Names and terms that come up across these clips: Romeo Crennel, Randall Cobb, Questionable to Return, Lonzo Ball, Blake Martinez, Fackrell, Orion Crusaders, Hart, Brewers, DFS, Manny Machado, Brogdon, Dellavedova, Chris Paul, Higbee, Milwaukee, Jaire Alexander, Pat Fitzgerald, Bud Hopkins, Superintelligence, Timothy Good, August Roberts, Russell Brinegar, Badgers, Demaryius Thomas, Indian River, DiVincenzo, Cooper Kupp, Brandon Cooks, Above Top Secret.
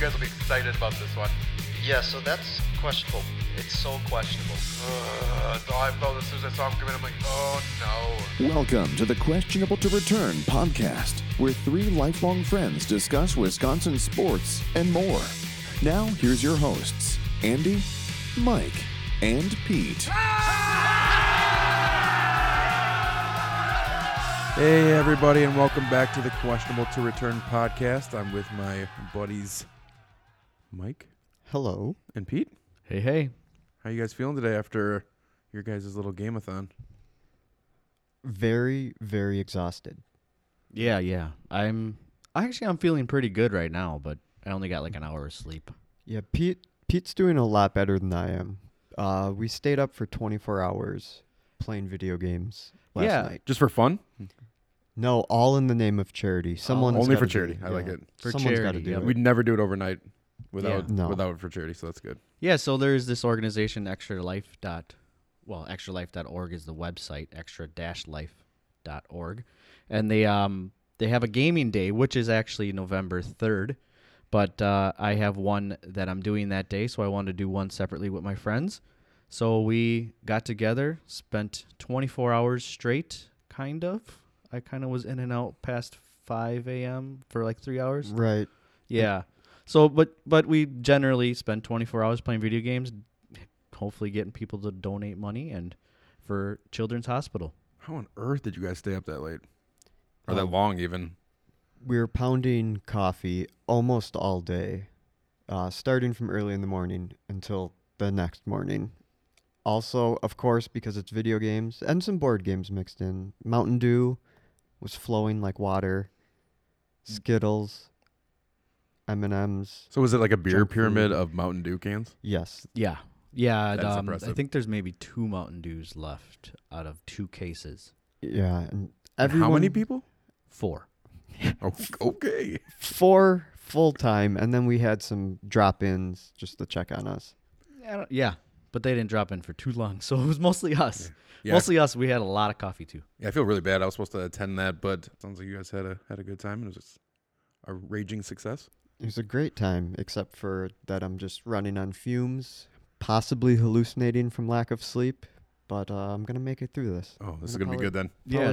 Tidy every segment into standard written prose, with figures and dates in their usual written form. guys will be excited about this one. Yeah, so that's questionable. It's so questionable. As soon as I saw him coming, I'm like, oh no. Welcome to the Questionable to Return podcast, where three lifelong friends discuss Wisconsin sports and more. Now, here's your hosts, Andy, Mike, and Pete. Hey, everybody, and welcome back to the Questionable to Return podcast. I'm with my buddies, Mike. Hello. And Pete. Hey, hey. How you guys feeling today after your guys' little game-a-thon? Very, very exhausted. Yeah. I'm feeling pretty good right now, but I only got like an hour of sleep. Yeah, Pete's doing a lot better than I am. We stayed up for 24 hours playing video games last night. Just for fun? No, all in the name of charity. Only for charity. I like it. Someone's got to do it. We'd never do it overnight. Without for charity, so that's good. Yeah, so there's this organization, extralife.org is the website, extra-life.org, and they have a gaming day, which is actually November 3rd, but I have one that I'm doing that day, so I wanted to do one separately with my friends. So we got together, spent 24 hours straight, kind of. I kind of was in and out past 5 a.m. for like 3 hours. Right. Yeah. So, but we generally spend 24 hours playing video games, hopefully getting people to donate money and for Children's Hospital. How on earth did you guys stay up that late? Or that long, even? We were pounding coffee almost all day, starting from early in the morning until the next morning. Also, of course, because it's video games and some board games mixed in, Mountain Dew was flowing like water, Skittles, M&M's. So was it like a beer pyramid of Mountain Dew cans? Yes. Yeah. That's impressive. I think there's maybe 2 Mountain Dews left out of 2 cases. Yeah. And how many people? 4. Okay. 4 full time, and then we had some drop ins just to check on us. Yeah, but they didn't drop in for too long, so it was mostly us. Yeah. Mostly us. We had a lot of coffee too. Yeah, I feel really bad. I was supposed to attend that, but it sounds like you guys had a good time. It was just a raging success. It was a great time, except for that I'm just running on fumes, possibly hallucinating from lack of sleep, but I'm going to make it through this. Oh, this is going to be good then. Yeah,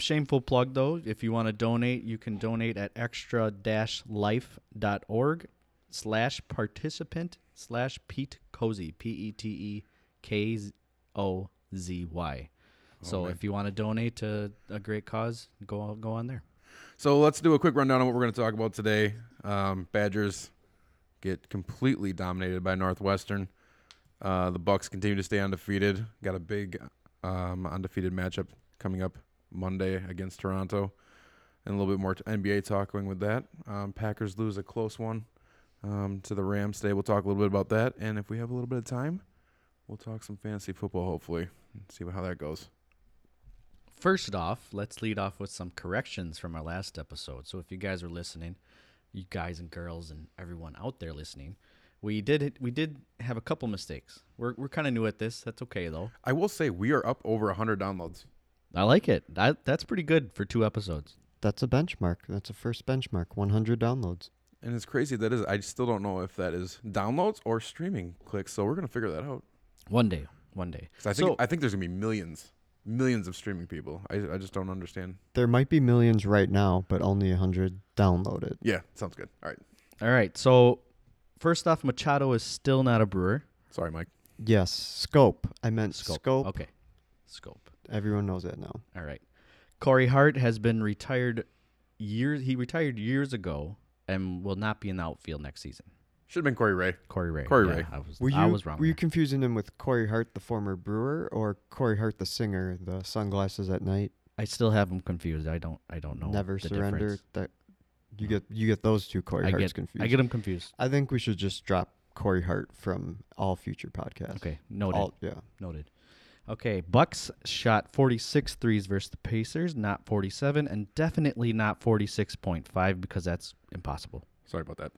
shameful plug, though. If you want to donate, you can donate at extra-life.org/participant/Pete Cozy, Petekozy. So if you want to donate to a great cause, go on there. So let's do a quick rundown on what we're going to talk about today. Badgers get completely dominated by Northwestern. The Bucks continue to stay undefeated. Got a big undefeated matchup coming up Monday against Toronto. And a little bit more NBA talk going with that. Packers lose a close one to the Rams today. We'll talk a little bit about that. And if we have a little bit of time, we'll talk some fantasy football, hopefully, and see how that goes. First off, let's lead off with some corrections from our last episode. So if you guys are listening, you guys and girls and everyone out there listening, we did have a couple mistakes. We're kind of new at this. That's okay, though. I will say we are up over 100 downloads. I like it. That's pretty good for 2 episodes. That's a benchmark. That's a first benchmark, 100 downloads. And it's crazy that is. I still don't know if that is downloads or streaming clicks, so we're going to figure that out. One day. I think there's going to be millions. Millions of streaming people. I just don't understand. There might be millions right now, but only 100 downloaded. Yeah, sounds good. All right. So, first off, Machado is still not a Brewer. Sorry, Mike. Yes, Scope. I meant Scope. Okay, Scope. Everyone knows that now. All right. Corey Hart has been retired years. He retired years ago and will not be in the outfield next season. Should have been Corey Ray. Corey Ray. I was wrong. Were you confusing him with Corey Hart, the former Brewer, or Corey Hart, the singer, the sunglasses at night? I still have him confused. I don't know. Never the surrender. Difference. That you get those 2 Corey Harts confused. I get them confused. I think we should just drop Corey Hart from all future podcasts. Okay, noted. Noted. Okay, Bucks shot 46 threes versus the Pacers, not 47, and definitely not 46.5 because that's impossible. Sorry about that.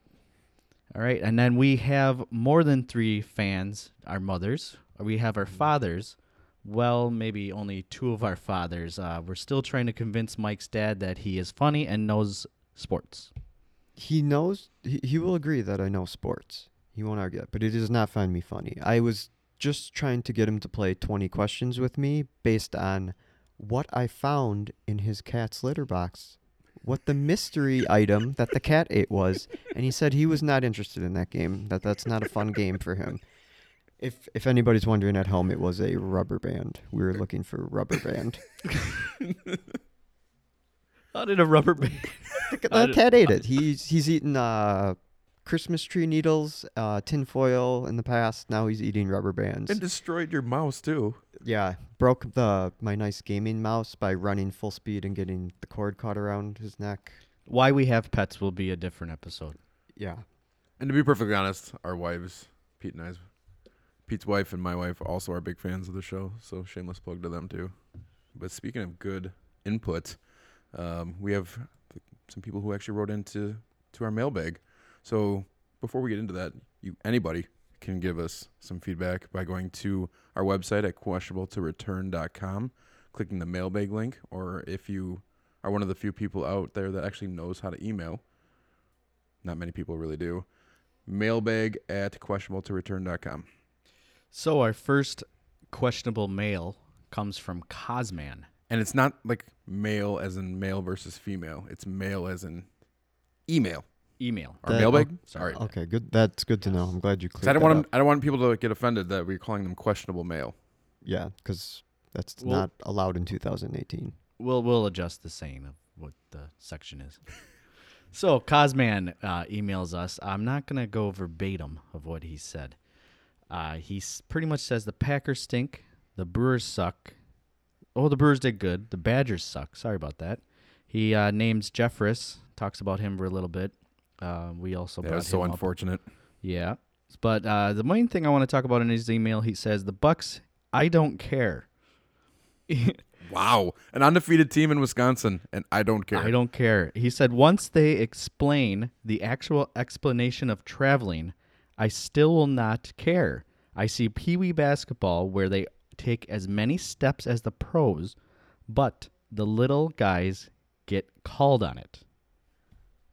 All right, and then we have more than 3 fans, our mothers. We have our fathers. Well, maybe only 2 of our fathers. We're still trying to convince Mike's dad that he is funny and knows sports. he knows, he will agree that I know sports. He won't argue that, but he does not find me funny. I was just trying to get him to play 20 questions with me based on what I found in his cat's litter box, what the mystery item that the cat ate was, and he said he was not interested in that game, that's not a fun game for him. If anybody's wondering at home, it was a rubber band. We were looking for a rubber band. How did a rubber band? The cat ate it. He's eaten Christmas tree needles, tinfoil in the past. Now he's eating rubber bands. And destroyed your mouse too. Yeah, broke my nice gaming mouse by running full speed and getting the cord caught around his neck. Why we have pets will be a different episode. Yeah, and to be perfectly honest, our wives, Pete's wife and my wife, also are big fans of the show. So shameless plug to them too. But speaking of good input. We have some people who actually wrote into our mailbag. So before we get into that, anybody can give us some feedback by going to our website at questionabletoreturn.com, clicking the mailbag link, or if you are one of the few people out there that actually knows how to email, not many people really do, mailbag at questionabletoreturn.com. So our first questionable mail comes from Cosman. And it's not like male as in male versus female. It's male as in email. Email. Or mailbag? Sorry. Okay, good. That's good to know. I'm glad you cleared I don't want people to get offended that we're calling them questionable mail. Yeah, because that's not allowed in 2018. We'll adjust the saying of what the section is. So Cosman emails us. I'm not going to go verbatim of what he said. He pretty much says the Packers stink, the Brewers suck. Oh, the Brewers did good. The Badgers suck. Sorry about that. He names Jeffress, talks about him for a little bit. We also brought him up. That's so unfortunate. Yeah. But the main thing I want to talk about in his email, he says, the Bucks, I don't care. Wow. An undefeated team in Wisconsin, and I don't care. I don't care. He said, once they explain the actual explanation of traveling, I still will not care. I see Pee-wee basketball where they take as many steps as the pros, but the little guys get called on it.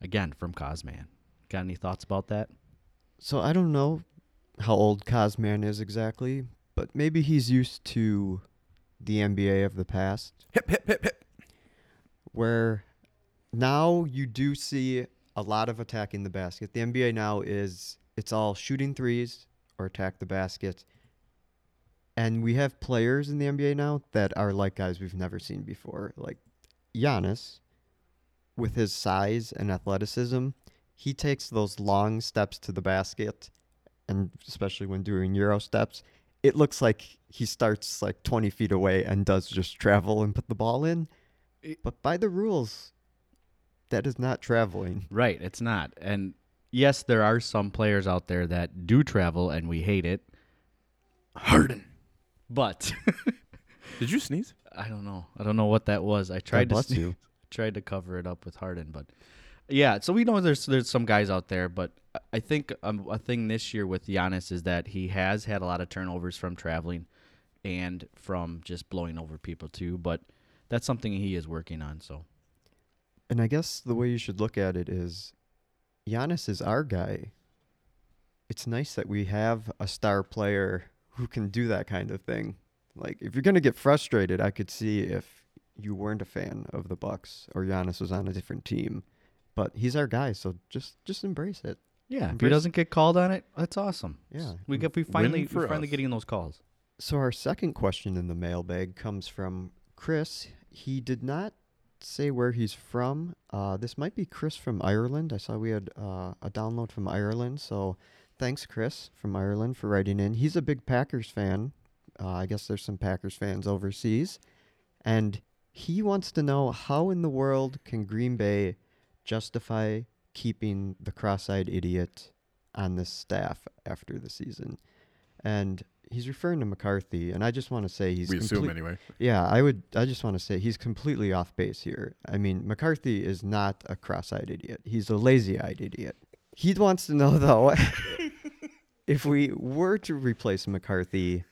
Again, from Cosman. Got any thoughts about that? So I don't know how old Cosman is exactly, but maybe he's used to the NBA of the past. Hip, hip, hip, hip. Where now you do see a lot of attacking the basket. The NBA now it's all shooting threes or attack the basket. And we have players in the NBA now that are like guys we've never seen before. Like Giannis, with his size and athleticism, he takes those long steps to the basket, and especially when doing Euro steps, it looks like he starts like 20 feet away and does just travel and put the ball in. But by the rules, that is not traveling. Right, it's not. And yes, there are some players out there that do travel, and we hate it. Harden. But did you sneeze? I don't know. I don't know what that was. I tried to sneeze. You. Tried to cover it up with Harden, but yeah. So we know there's some guys out there, but I think a thing this year with Giannis is that he has had a lot of turnovers from traveling and from just blowing over people too. But that's something he is working on. So, and I guess the way you should look at it is, Giannis is our guy. It's nice that we have a star player who can do that kind of thing. Like, if you're going to get frustrated, I could see if you weren't a fan of the Bucks or Giannis was on a different team. But he's our guy, so just embrace it. Yeah, if he doesn't get called on it, that's awesome. Yeah. We're finally getting those calls. So our second question in the mailbag comes from Chris. He did not say where he's from. This might be Chris from Ireland. I saw we had a download from Ireland, so... Thanks, Chris from Ireland, for writing in. He's a big Packers fan. I guess there's some Packers fans overseas. And he wants to know, how in the world can Green Bay justify keeping the cross-eyed idiot on this staff after the season? And he's referring to McCarthy, and I just want to say we assume anyway. Yeah, I just want to say he's completely off base here. I mean, McCarthy is not a cross-eyed idiot. He's a lazy-eyed idiot. He wants to know, though, if we were to replace McCarthy,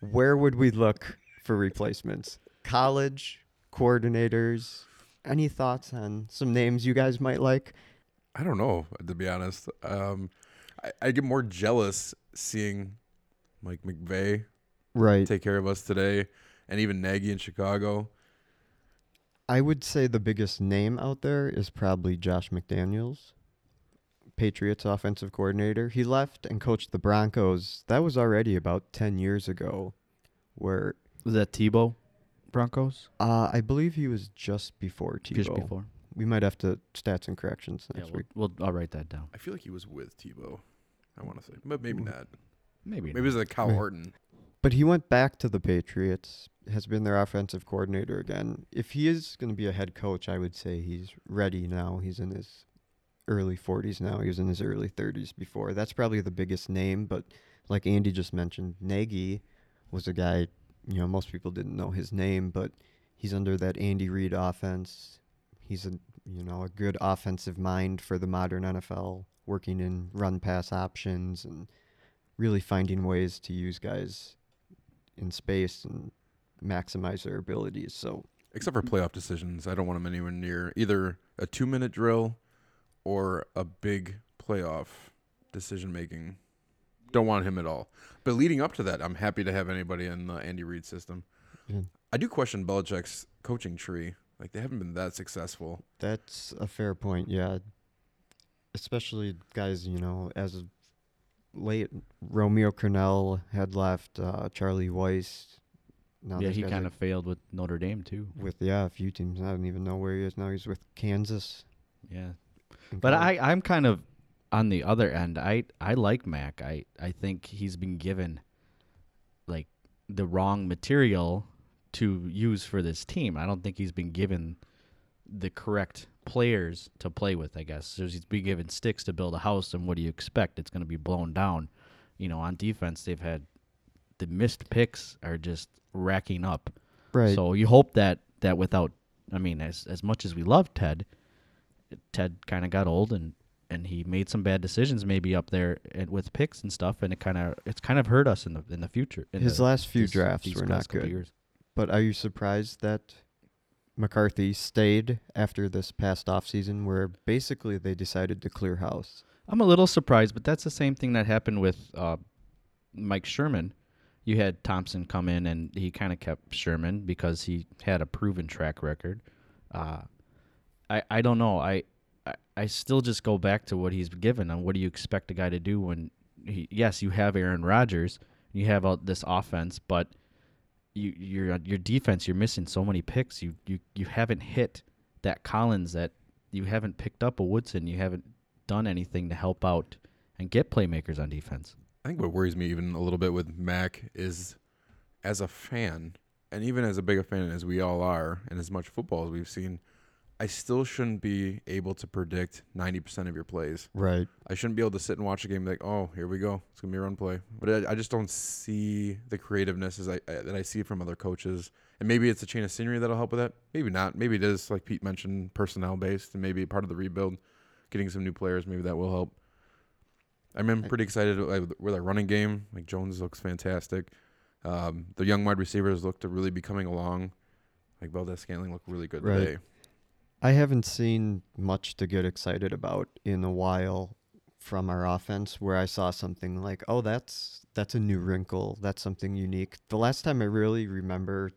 where would we look for replacements? College, coordinators, any thoughts on some names you guys might like? I don't know, to be honest. I get more jealous seeing Mike McVay take care of us today, and even Nagy in Chicago. I would say the biggest name out there is probably Josh McDaniels, Patriots offensive coordinator. He left and coached the Broncos. That was already about 10 years ago. Where was that Tebow Broncos? I believe he was just before Tebow. Just before. We might have to stats and corrections next week. I'll write that down. I feel like he was with Tebow, I want to say. But maybe not. Maybe not. It was like Kyle Orton. But he went back to the Patriots, has been their offensive coordinator again. If he is going to be a head coach, I would say he's ready now. He's in his early 40s now. He was in his early 30s before. That's probably the biggest name. But like Andy just mentioned, Nagy was a guy, you know, most people didn't know his name, but he's under that Andy Reid offense. He's a good offensive mind for the modern NFL, working in run-pass options and really finding ways to use guys in space and maximize their abilities. So, except for playoff decisions, I don't want them anywhere near either a 2-minute drill or a big playoff decision making. Don't want him at all. But leading up to that, I'm happy to have anybody in the Andy Reid system. Yeah. I do question Belichick's coaching tree. Like, they haven't been that successful. That's a fair point. Yeah, especially guys, as of late, Romeo Crennel had left, Charlie Weiss. Now he kind of failed with Notre Dame, too. With, a few teams. I don't even know where he is now. He's with Kansas. Yeah. But I'm kind of on the other end. I like Mac. I think he's been given, like, the wrong material to use for this team. I don't think he's been given the correct players to play with, I guess. So he's been given sticks to build a house, and what do you expect? It's going to be blown down. On defense, they've had the missed picks are just racking up. Right. So you hope that without, as much as we love Ted kind of got old and he made some bad decisions maybe up there and with picks and stuff, and it's kind of hurt us in the future. His last few drafts were not good. But are you surprised that McCarthy stayed after this past offseason where basically they decided to clear house? I'm a little surprised, but that's the same thing that happened with Mike Sherman. You had Thompson come in, and he kind of kept Sherman because he had a proven track record. I don't know. I still just go back to what he's given, and what do you expect a guy to do when you have Aaron Rodgers, you have this offense, but your defense, you're missing so many picks. You haven't hit that Collins, that you haven't picked up a Woodson, you haven't done anything to help out and get playmakers on defense. I think what worries me even a little bit with Mac is, as a fan, and even as big a fan as we all are, and as much football as we've seen, I still shouldn't be able to predict 90% of your plays. Right. I shouldn't be able to sit and watch a game and be like, oh, here we go. It's going to be a run play. But I just don't see the creativeness that I see from other coaches. And maybe it's a change of scenery that'll help with that. Maybe not. Maybe it is, like Pete mentioned, personnel-based, and maybe part of the rebuild, getting some new players, maybe that will help. I'm pretty excited with our running game. Like, Jones looks fantastic. The young wide receivers look to really be coming along. Like, Valdes-Scantling looked really good today. I haven't seen much to get excited about in a while from our offense where I saw something like, oh, that's a new wrinkle. That's something unique. The last time I really remember,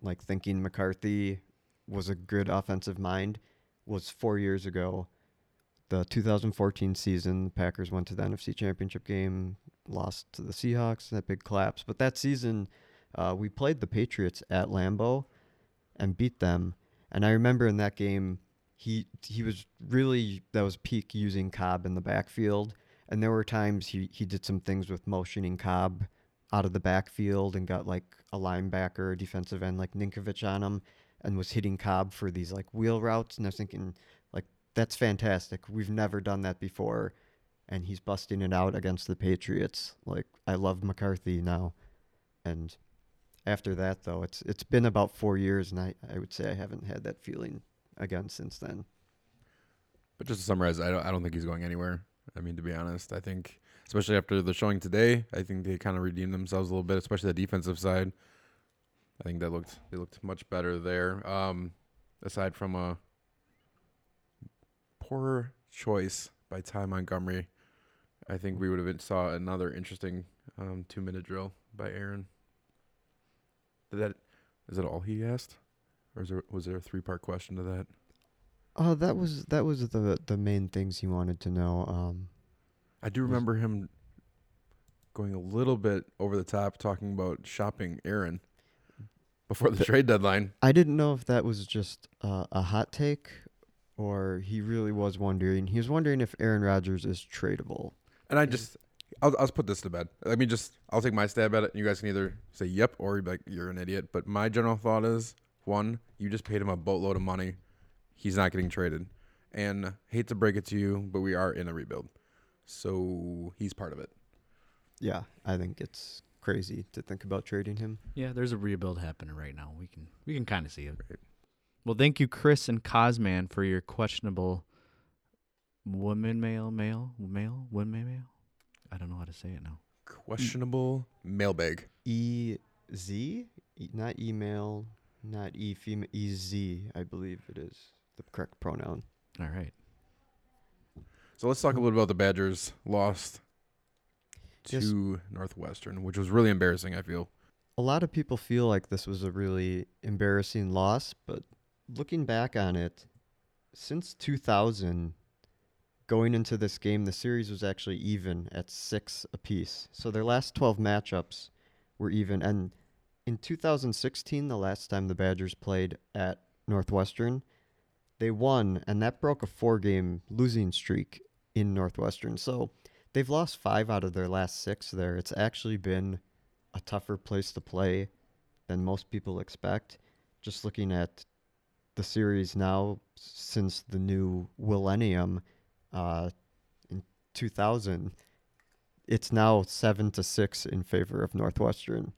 like, thinking McCarthy was a good offensive mind was 4 years ago. The 2014 season, Packers went to the NFC Championship game, lost to the Seahawks, that big collapse. But that season, we played the Patriots at Lambeau and beat them. And I remember in that game, he was really, that was peak using Cobb in the backfield. And there were times he did some things with motioning Cobb out of the backfield and got, like, a linebacker, a defensive end like Ninkovich on him, and was hitting Cobb for these, like, wheel routes. And I was thinking, that's fantastic. We've never done that before, and he's busting it out against the Patriots. Like, I love McCarthy now. And after that, though, it's been about 4 years, and I would say I haven't had that feeling again since then. But just to summarize, I don't think he's going anywhere. I mean, to be honest, I think, especially after the showing today, I think they kind of redeemed themselves a little bit, especially the defensive side. I think they looked much better there. Aside from a poor choice by Ty Montgomery. I think we would have saw another interesting 2-minute drill by Aaron. Is that all he asked, or was there a 3-part question to that? That was the main things he wanted to know. I do remember him going a little bit over the top, talking about shopping Aaron before the trade deadline. I didn't know if that was just a hot take, or he really was wondering. He was wondering if Aaron Rodgers is tradable. And I'll put this to bed. Let me I'll take my stab at it, and you guys can either say yep or be like, you're an idiot. But my general thought is, one, you just paid him a boatload of money. He's not getting traded. And hate to break it to you, but we are in a rebuild. So he's part of it. Yeah, I think it's crazy to think about trading him. Yeah, there's a rebuild happening right now. We can kind of see it. Right. Well, thank you, Chris and Cosman, for your questionable woman mail. I don't know how to say it now. Questionable mailbag. E-Z? Not email, not E-female. E-Z, I believe it is the correct pronoun. All right. So let's talk a little about the Badgers lost to Northwestern, which was really embarrassing, I feel. A lot of people feel like this was a really embarrassing loss, but looking back on it, since 2000... going into this game, the series was actually even at 6 apiece. So their last 12 matchups were even. And in 2016, the last time the Badgers played at Northwestern, they won, and that broke a 4-game losing streak in Northwestern. So they've lost 5 out of their last 6 there. It's actually been a tougher place to play than most people expect. Just looking at the series now since the new millennium, in 2000, it's now 7-6 in favor of Northwestern.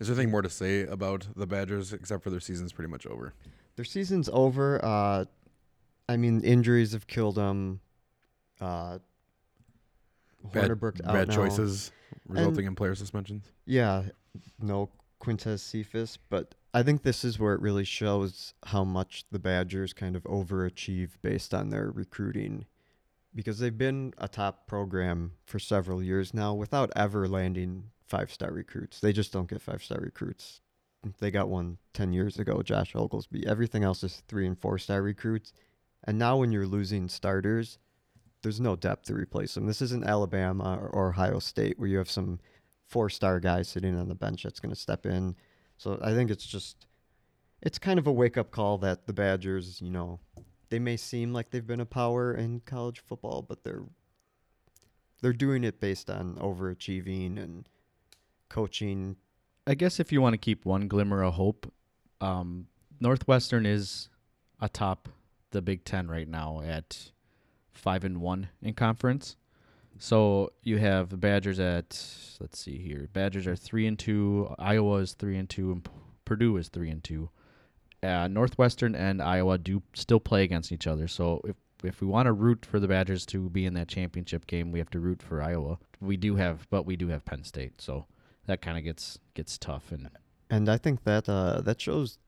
Is there anything more to say about the Badgers except for their season's pretty much over? Their season's over. I mean, injuries have killed them. Hornerbrook out now. Bad choices resulting in player suspensions. Yeah, no Quintez Cephas, but I think this is where it really shows how much the Badgers kind of overachieve based on their recruiting, because they've been a top program for several years now without ever landing 5-star recruits. They just don't get 5-star recruits. They got one 10 years ago, Josh Oglesby. Everything else is 3- and 4-star recruits. And now when you're losing starters, there's no depth to replace them. This isn't Alabama or Ohio State where you have some 4-star guy sitting on the bench that's going to step in. So I think it's kind of a wake-up call that the Badgers, you know, they may seem like they've been a power in college football, but they're doing it based on overachieving and coaching. I guess if you want to keep one glimmer of hope, Northwestern is atop the Big Ten right now at 5-1 in conference. So you have the Badgers at, let's see here. Badgers are 3-2. Iowa is 3-2, and Purdue is 3-2. Northwestern and Iowa do still play against each other. So if we want to root for the Badgers to be in that championship game, we have to root for Iowa. We do have Penn State. So that kind of gets tough. And I think that that shows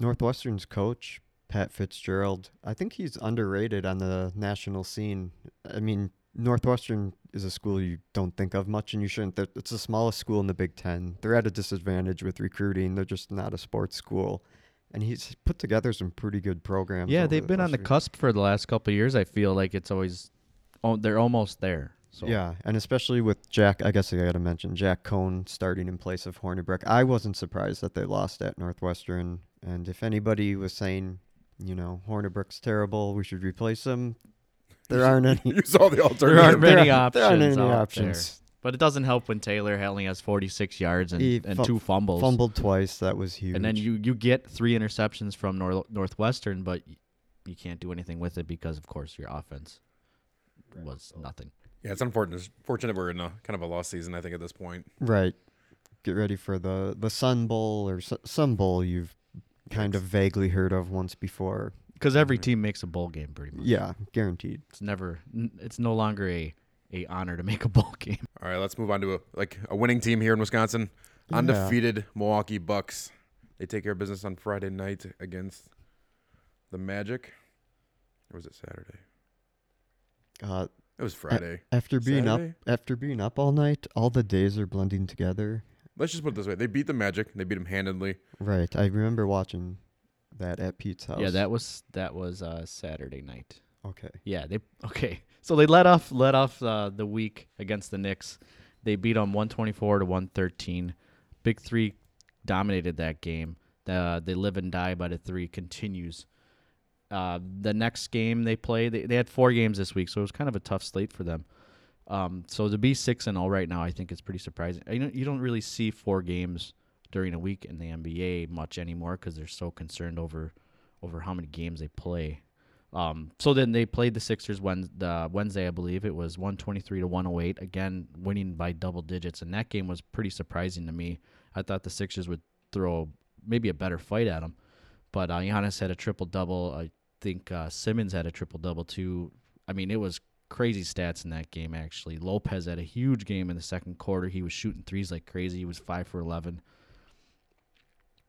Northwestern's coach, Pat Fitzgerald. I think he's underrated on the national scene. I mean, Northwestern is a school you don't think of much, and you shouldn't. It's the smallest school in the Big Ten. They're at a disadvantage with recruiting. They're just not a sports school. And he's put together some pretty good programs. Yeah, they've been on the cusp for the last couple of years. I feel like it's always they're almost there. So. Yeah, and especially with Jack, I guess I got to mention Jack Cohn starting in place of Hornibrook. I wasn't surprised that they lost at Northwestern. And if anybody was saying, you know, Hornibrook's terrible, we should replace him, There aren't many options. But it doesn't help when Taylor only has 46 yards and 2 fumbles. Fumbled twice. That was huge. And then you get 3 interceptions from Northwestern, but you can't do anything with it because, of course, your offense was nothing. Yeah, it's unfortunate. It's fortunate we're in a kind of a lost season, I think, at this point. Right. Get ready for the Sun Bowl or Sun Bowl you've kind of vaguely heard of once before. Because every team makes a bowl game, pretty much. Yeah, guaranteed. It's no longer a honor to make a bowl game. All right, let's move on to a winning team here in Wisconsin. Yeah. Undefeated Milwaukee Bucks. They take care of business on Friday night against the Magic. Or was it Saturday? It was Friday. After being up all night, all the days are blending together. Let's just put it this way. They beat the Magic. They beat them handedly. Right. I remember watching that at Pete's house. Yeah, that was Saturday night. Okay. Yeah, So they let off the week against the Knicks. They beat them 124-113. Big 3 dominated that game. They live and die by the 3 continues. The next game they play, they had 4 games this week, so it was kind of a tough slate for them. So to be 6-0 right now, I think it's pretty surprising. You don't really see 4 games during a week in the NBA much anymore because they're so concerned over how many games they play. So then they played the Sixers Wednesday, I believe. It was 123-108, again, winning by double digits. And that game was pretty surprising to me. I thought the Sixers would throw maybe a better fight at them. But Giannis had a triple-double. I think Simmons had a triple-double, too. I mean, it was crazy stats in that game, actually. Lopez had a huge game in the second quarter. He was shooting threes like crazy. He was 5 for 11.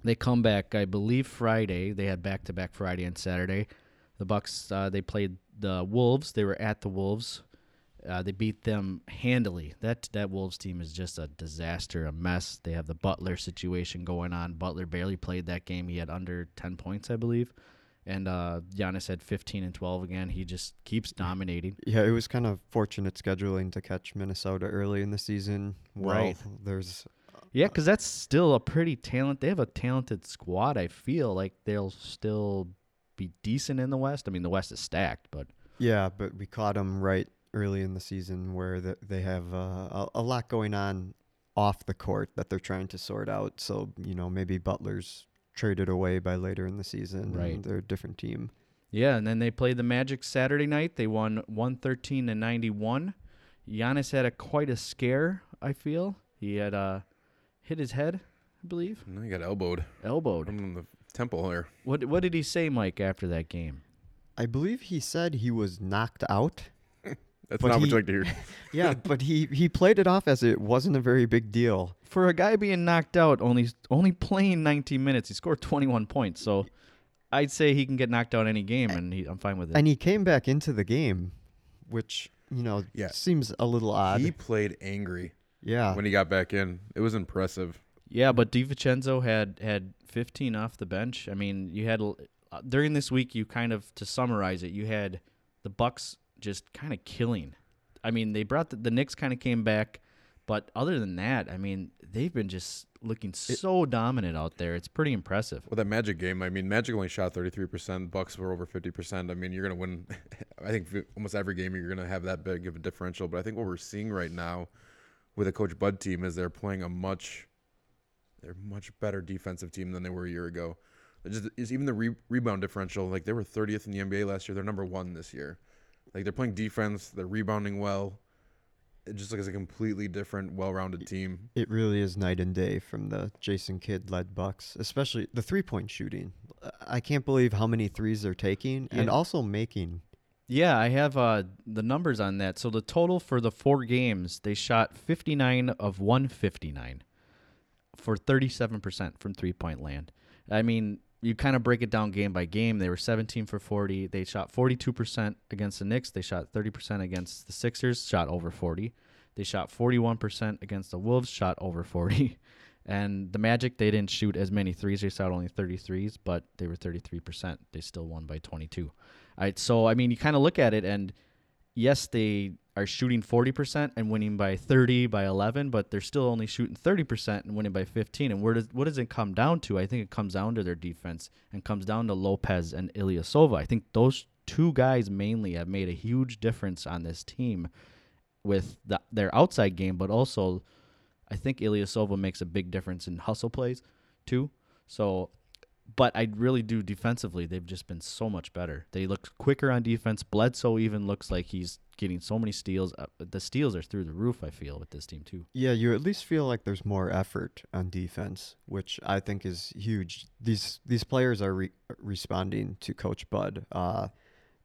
They come back, I believe, Friday. They had back-to-back Friday and Saturday. The Bucks, they played the Wolves. They were at the Wolves. They beat them handily. That Wolves team is just a disaster, a mess. They have the Butler situation going on. Butler barely played that game. He had under 10 points, I believe. And Giannis had 15 and 12 again. He just keeps dominating. Yeah, it was kind of fortunate scheduling to catch Minnesota early in the season. Well, right. Yeah, because that's still a pretty talent. They have a talented squad, I feel. Like they'll still be decent in the West. I mean, the West is stacked, but... Yeah, but we caught them right early in the season where they have a lot going on off the court that they're trying to sort out. So, you know, maybe Butler's traded away by later in the season. Right. And they're a different team. Yeah, and then they played the Magic Saturday night. They won 113-91. Giannis had quite a scare, I feel. He had hit his head, I believe. And he got elbowed. Elbowed. I'm in the temple here. What did he say, Mike, after that game? I believe he said he was knocked out. That's not what you like to hear. Yeah, but he played it off as it wasn't a very big deal. For a guy being knocked out, only playing 19 minutes, he scored 21 points. So I'd say he can get knocked out any game, and I'm fine with it. And he came back into the game, which, you know, seems a little odd. He played angry. Yeah. When he got back in. It was impressive. Yeah, but DiVincenzo had 15 off the bench. I mean, you had during this week, you kind of, to summarize it, you had the Bucks just kind of killing. I mean, they brought the Knicks kind of came back, but other than that, I mean, they've been just looking so dominant out there. It's pretty impressive. Well, that Magic game, I mean, Magic only shot 33%. Bucks were over 50%. I mean, you're going to win, I think, almost every game you're going to have that big of a differential, but I think what we're seeing right now with the Coach Bud team is they're playing they're a much better defensive team than they were a year ago. It's even the rebound differential, like they were 30th in the NBA last year. They're number 1 this year. Like, they're playing defense, they're rebounding well. It just looks like a completely different, well-rounded team. It really is night and day from the Jason Kidd-led Bucks, especially the three-point shooting. I can't believe how many threes they're taking and also making. Yeah, I have the numbers on that. So the total for the 4 games, they shot 59 of 159 for 37% from three-point land. I mean... You kind of break it down game by game. They were 17 for 40. They shot 42% against the Knicks. They shot 30% against the Sixers, shot over 40. They shot 41% against the Wolves, shot over 40. And the Magic, they didn't shoot as many threes. They shot only 33s, but they were 33%. They still won by 22. All right, so, I mean, you kind of look at it, and yes, they are shooting 40% and winning by 30, by 11, but they're still only shooting 30% and winning by 15. And what does it come down to? I think it comes down to their defense and comes down to Lopez and Ilyasova. I think those two guys mainly have made a huge difference on this team with their outside game, but also I think Ilyasova makes a big difference in hustle plays too. So, but I really do defensively. They've just been so much better. They look quicker on defense. Bledsoe even looks like he's getting so many steals. The steals are through the roof, I feel, with this team too. Yeah, you at least feel like there's more effort on defense, which I think is huge. These players are responding to Coach Bud.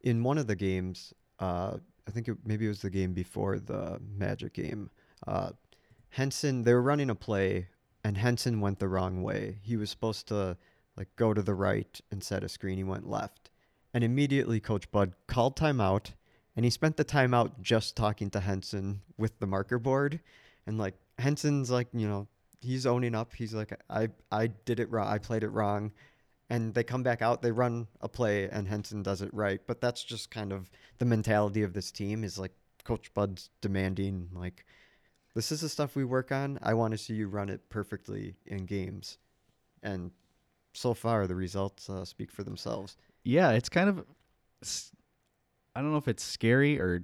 In one of the games, I think maybe it was the game before the Magic game, Henson, they were running a play, and Henson went the wrong way. He was supposed to go to the right and set a screen. He went left. And immediately Coach Bud called timeout And he spent the timeout just talking to Henson with the marker board. And, like, Henson's, like, you know, he's owning up. He's like, I did it wrong. I played it wrong. And they come back out, they run a play, and Henson does it right. But that's just kind of the mentality of this team is, like, Coach Bud's demanding, like, this is the stuff we work on. I want to see you run it perfectly in games. And so far, the results speak for themselves. Yeah, it's kind of, I don't know if it's scary or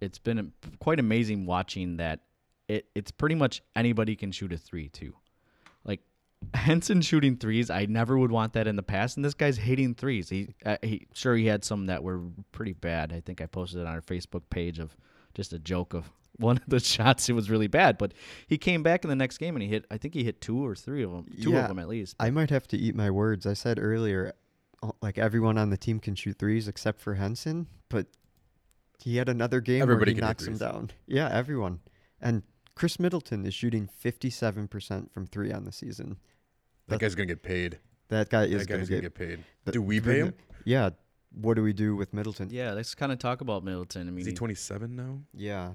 it's been quite amazing watching that it's pretty much anybody can shoot a three, too. Like, Henson shooting threes, I never would want that in the past. And this guy's hating threes. He had some that were pretty bad. I think I posted it on our Facebook page of just a joke of one of the shots. It was really bad, but he came back in the next game and he hit two or three of them, two of them at least. I might have to eat my words. I said earlier, like, everyone on the team can shoot threes except for Henson, but he had another game where he knocks him down. Yeah, everyone. And Chris Middleton is shooting 57% from three on the season. That guy's going to get paid. That guy is going to get paid. Do we pay him? Yeah. What do we do with Middleton? Yeah, let's kind of talk about Middleton. I mean, is he 27 now? Yeah.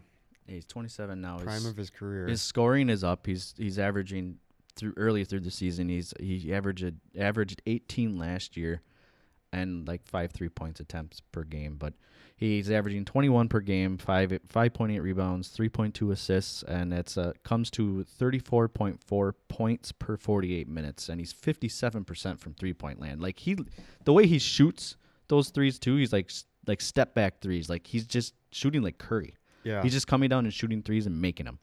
He's 27 now. Prime of his career. His scoring is up. He's averaging through the season. He averaged 18 last year and like 5 3-point attempts per game, but he's averaging 21 per game, 5.8 rebounds, 3.2 assists, and that's comes to 34.4 points per 48 minutes, and he's 57% from 3-point land. Like, the way he shoots those threes too, he's like step back threes. Like, he's just shooting like Curry. Yeah. He's just coming down and shooting threes and making them.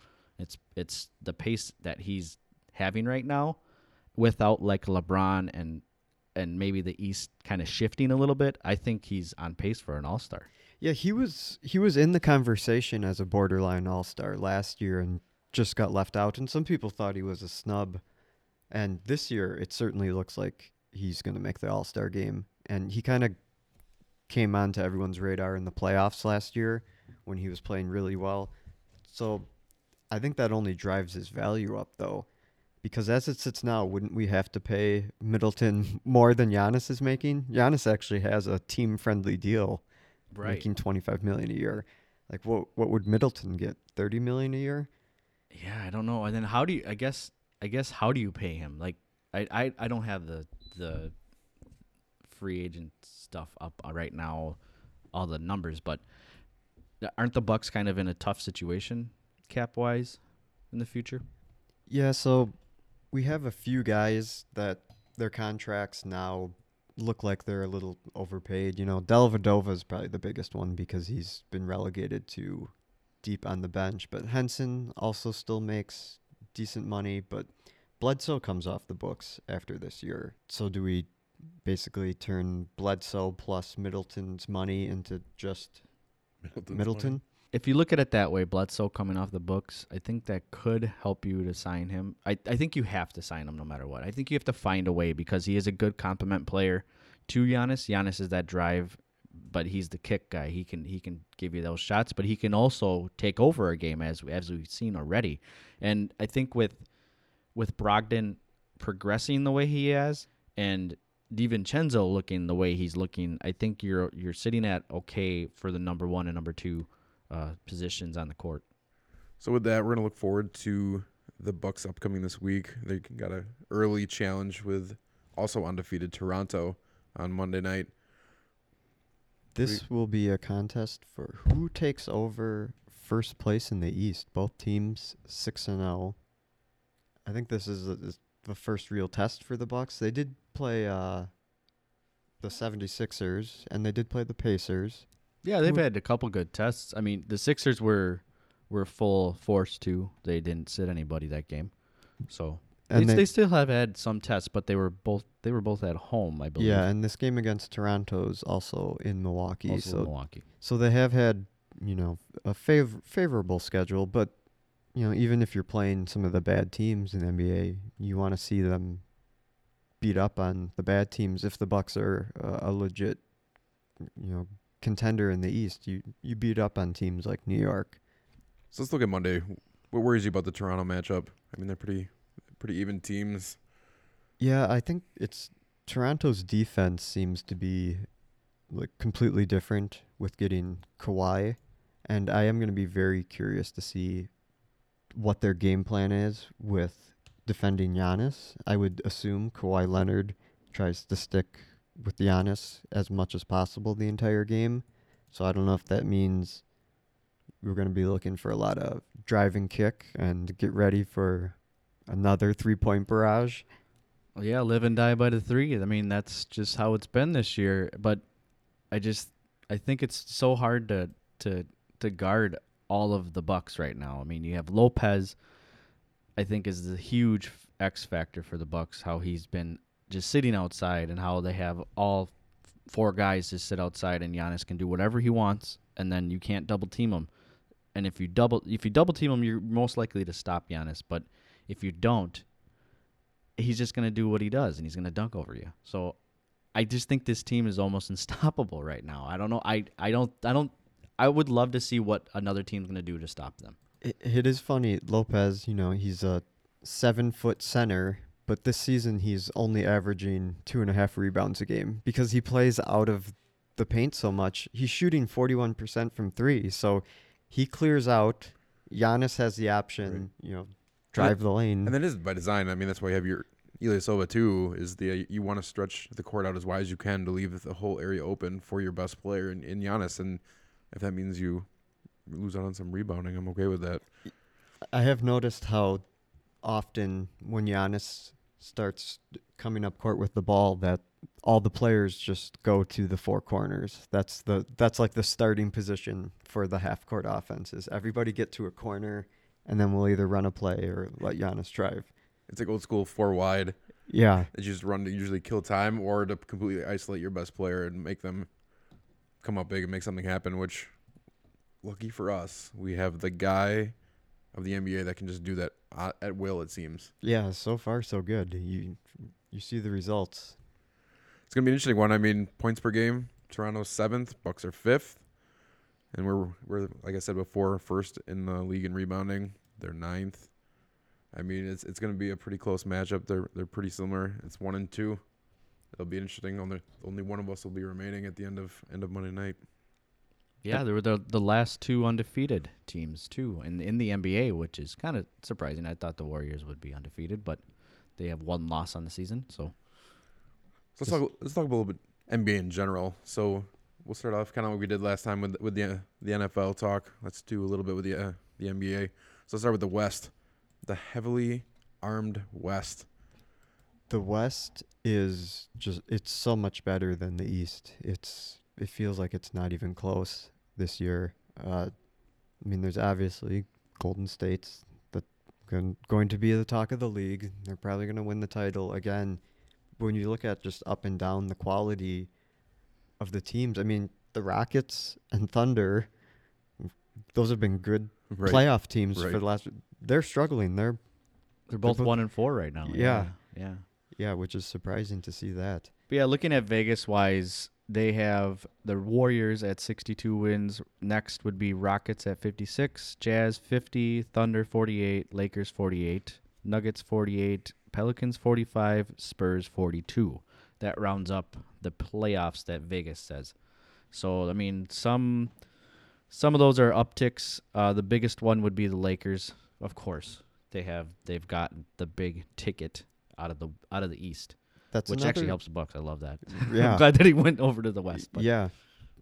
It's the pace that he's having right now without, like, LeBron and maybe the East kind of shifting a little bit. I think he's on pace for an all-star. Yeah, he was in the conversation as a borderline all-star last year and just got left out, and some people thought he was a snub. And this year it certainly looks like he's going to make the all-star game. And he kind of came onto everyone's radar in the playoffs last year when he was playing really well. So I think that only drives his value up, though, because as it sits now, wouldn't we have to pay Middleton more than Giannis is making? Giannis actually has a team-friendly deal, right, making $25 million a year. Like, what would Middleton get, $30 million a year? Yeah, I don't know. And then how do you – I guess how do you pay him? Like, I don't have the free agent stuff up right now, all the numbers, but – aren't the Bucks kind of in a tough situation cap-wise in the future? Yeah, so we have a few guys that their contracts now look like they're a little overpaid. You know, Dellavedova is probably the biggest one because he's been relegated to deep on the bench. But Henson also still makes decent money, but Bledsoe comes off the books after this year. So do we basically turn Bledsoe plus Middleton's money into just... Middleton? If you look at it that way, Bledsoe coming off the books, I think that could help you to sign him. I think you have to sign him no matter what. I think you have to find a way because he is a good complement player to Giannis. Giannis is that drive, but he's the kick guy. He can give you those shots, but he can also take over a game as we've seen already. And I think with Brogdon progressing the way he has and DiVincenzo looking the way he's looking, I think you're sitting at okay for the number one and number two positions on the court. So with that, we're gonna look forward to the Bucks upcoming this week. They got an early challenge with also undefeated Toronto on Monday night. This will be a contest for who takes over first place in the East. Both teams 6-0. I think this is the first real test for the Bucks. They did play the 76ers, and they did play the Pacers. Yeah, they've had a couple good tests. I mean, the Sixers were full force, too. They didn't sit anybody that game. So they still have had some tests, but they were both at home, I believe. Yeah, and this game against Toronto is also in Milwaukee. So they have had, you know, a favorable schedule, but, you know, even if you're playing some of the bad teams in the NBA, you want to see them beat up on the bad teams. If the Bucks are a legit, you know, contender in the East, you beat up on teams like New York. So let's look at Monday. What worries you about the Toronto matchup? I mean, they're pretty even teams. Yeah, I think it's Toronto's defense seems to be like completely different with getting Kawhi, and I am going to be very curious to see what their game plan is with defending Giannis. I would assume Kawhi Leonard tries to stick with Giannis as much as possible the entire game. So I don't know if that means we're going to be looking for a lot of drive and kick and get ready for another three-point barrage. Well, yeah, live and die by the three. I mean, that's just how it's been this year. But I think it's so hard to guard all of the Bucks right now. I mean, you have Lopez, I think, is the huge X factor for the Bucks, how he's been just sitting outside and how they have all four guys just sit outside and Giannis can do whatever he wants, and then you can't double team him. And if you double team him, you're most likely to stop Giannis. But if you don't, he's just going to do what he does, and he's going to dunk over you. So I just think this team is almost unstoppable right now. I don't know. I would love to see what another team's going to do to stop them. It is funny. Lopez, you know, he's a 7-foot center, but this season he's only averaging 2.5 rebounds a game because he plays out of the paint so much. He's shooting 41% from three, so he clears out. Giannis has the option, you know, drive the lane. And that is by design. I mean, that's why you have your Ilyasova too, is you want to stretch the court out as wide as you can to leave the whole area open for your best player in Giannis. And if that means you lose out on some rebounding, I'm okay with that. I have noticed how often when Giannis starts coming up court with the ball that all the players just go to the four corners. That's like the starting position for the half-court offense is everybody get to a corner, and then we'll either run a play or let Giannis drive. It's like old school 4-wide. Yeah. They just run to usually kill time or to completely isolate your best player and make them come up big and make something happen, which, lucky for us, we have the guy of the NBA that can just do that at will, it seems. Yeah, so far so good. You see the results. It's going to be an interesting one. I mean, points per game, Toronto's 7th, Bucks are 5th. And we're like I said before, first in the league in rebounding. They're 9th. I mean, it's going to be a pretty close matchup. They're pretty similar. It's 1 and 2. It'll be interesting. Only one of us will be remaining at the end of Monday night. Yeah, they were the last two undefeated teams too, in the NBA, which is kind of surprising. I thought the Warriors would be undefeated, but they have one loss on the season. So let's talk a little bit NBA in general. So we'll start off kind of what we did last time with the NFL talk. Let's do a little bit with the NBA. So let's start with the West, the heavily armed West. The West is it's so much better than the East. It feels like it's not even close this year. I mean, there's obviously Golden State's that going to be the talk of the league. They're probably going to win the title again. When you look at just up and down the quality of the teams, I mean, the Rockets and Thunder, those have been good playoff teams for the last. They're struggling. They're both 1 and 4 right now. Yeah, which is surprising to see that. But yeah, looking at Vegas wise, they have the Warriors at 62 wins. Next would be Rockets at 56, Jazz 50, Thunder 48, Lakers 48, Nuggets 48, Pelicans 45, Spurs 42. That rounds up the playoffs that Vegas says. So, I mean, some of those are upticks. The biggest one would be the Lakers, of course. They've gotten the big ticket out of the East, which actually helps the Bucks. I love that. Yeah. I'm glad that he went over to the West. But. Yeah,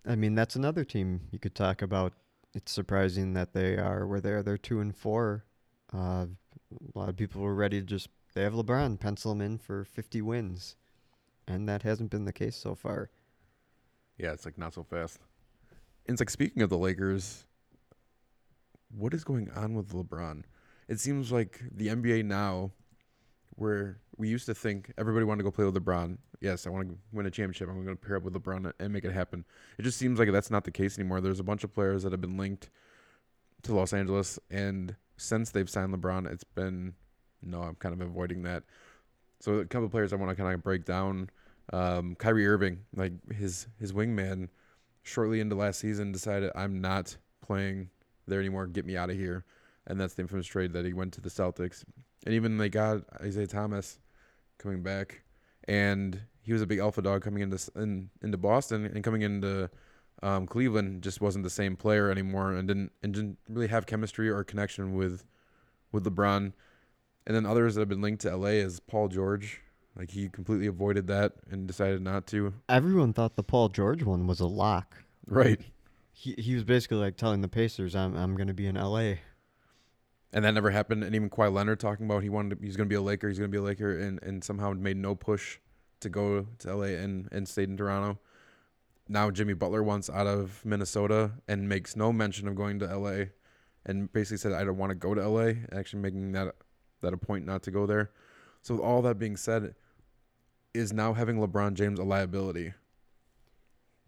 I mean that's another team you could talk about. It's surprising that they are where they are. They're 2 and 4. A lot of people were ready to they have LeBron, pencil him in for 50 wins. And that hasn't been the case so far. Yeah, it's like not so fast. And it's like, speaking of the Lakers, what is going on with LeBron? It seems like the NBA now, where we used to think everybody wanted to go play with LeBron. Yes, I want to win a championship. I'm going to pair up with LeBron and make it happen. It just seems like that's not the case anymore. There's a bunch of players that have been linked to Los Angeles. And since they've signed LeBron, it's been, no, I'm kind of avoiding that. So a couple of players I want to kind of break down. Kyrie Irving, like his wingman, shortly into last season decided, I'm not playing there anymore. Get me out of here. And that's the infamous trade that he went to the Celtics. And even they got Isaiah Thomas coming back. and he was a big alpha dog coming into Boston, and coming into Cleveland just wasn't the same player anymore, and didn't really have chemistry or connection with LeBron. And then others that have been linked to LA is Paul George. Like, he completely avoided that and decided not to. Everyone thought the Paul George one was a lock. Right. He was basically like telling the Pacers, I'm going to be in LA. And that never happened. And even Kawhi Leonard talking about he's going to be a Laker, and somehow made no push to go to LA and stayed in Toronto. Now Jimmy Butler wants out of Minnesota and makes no mention of going to LA, and basically said, I don't want to go to LA, actually making that a point not to go there. So with all that being said, is now having LeBron James a liability?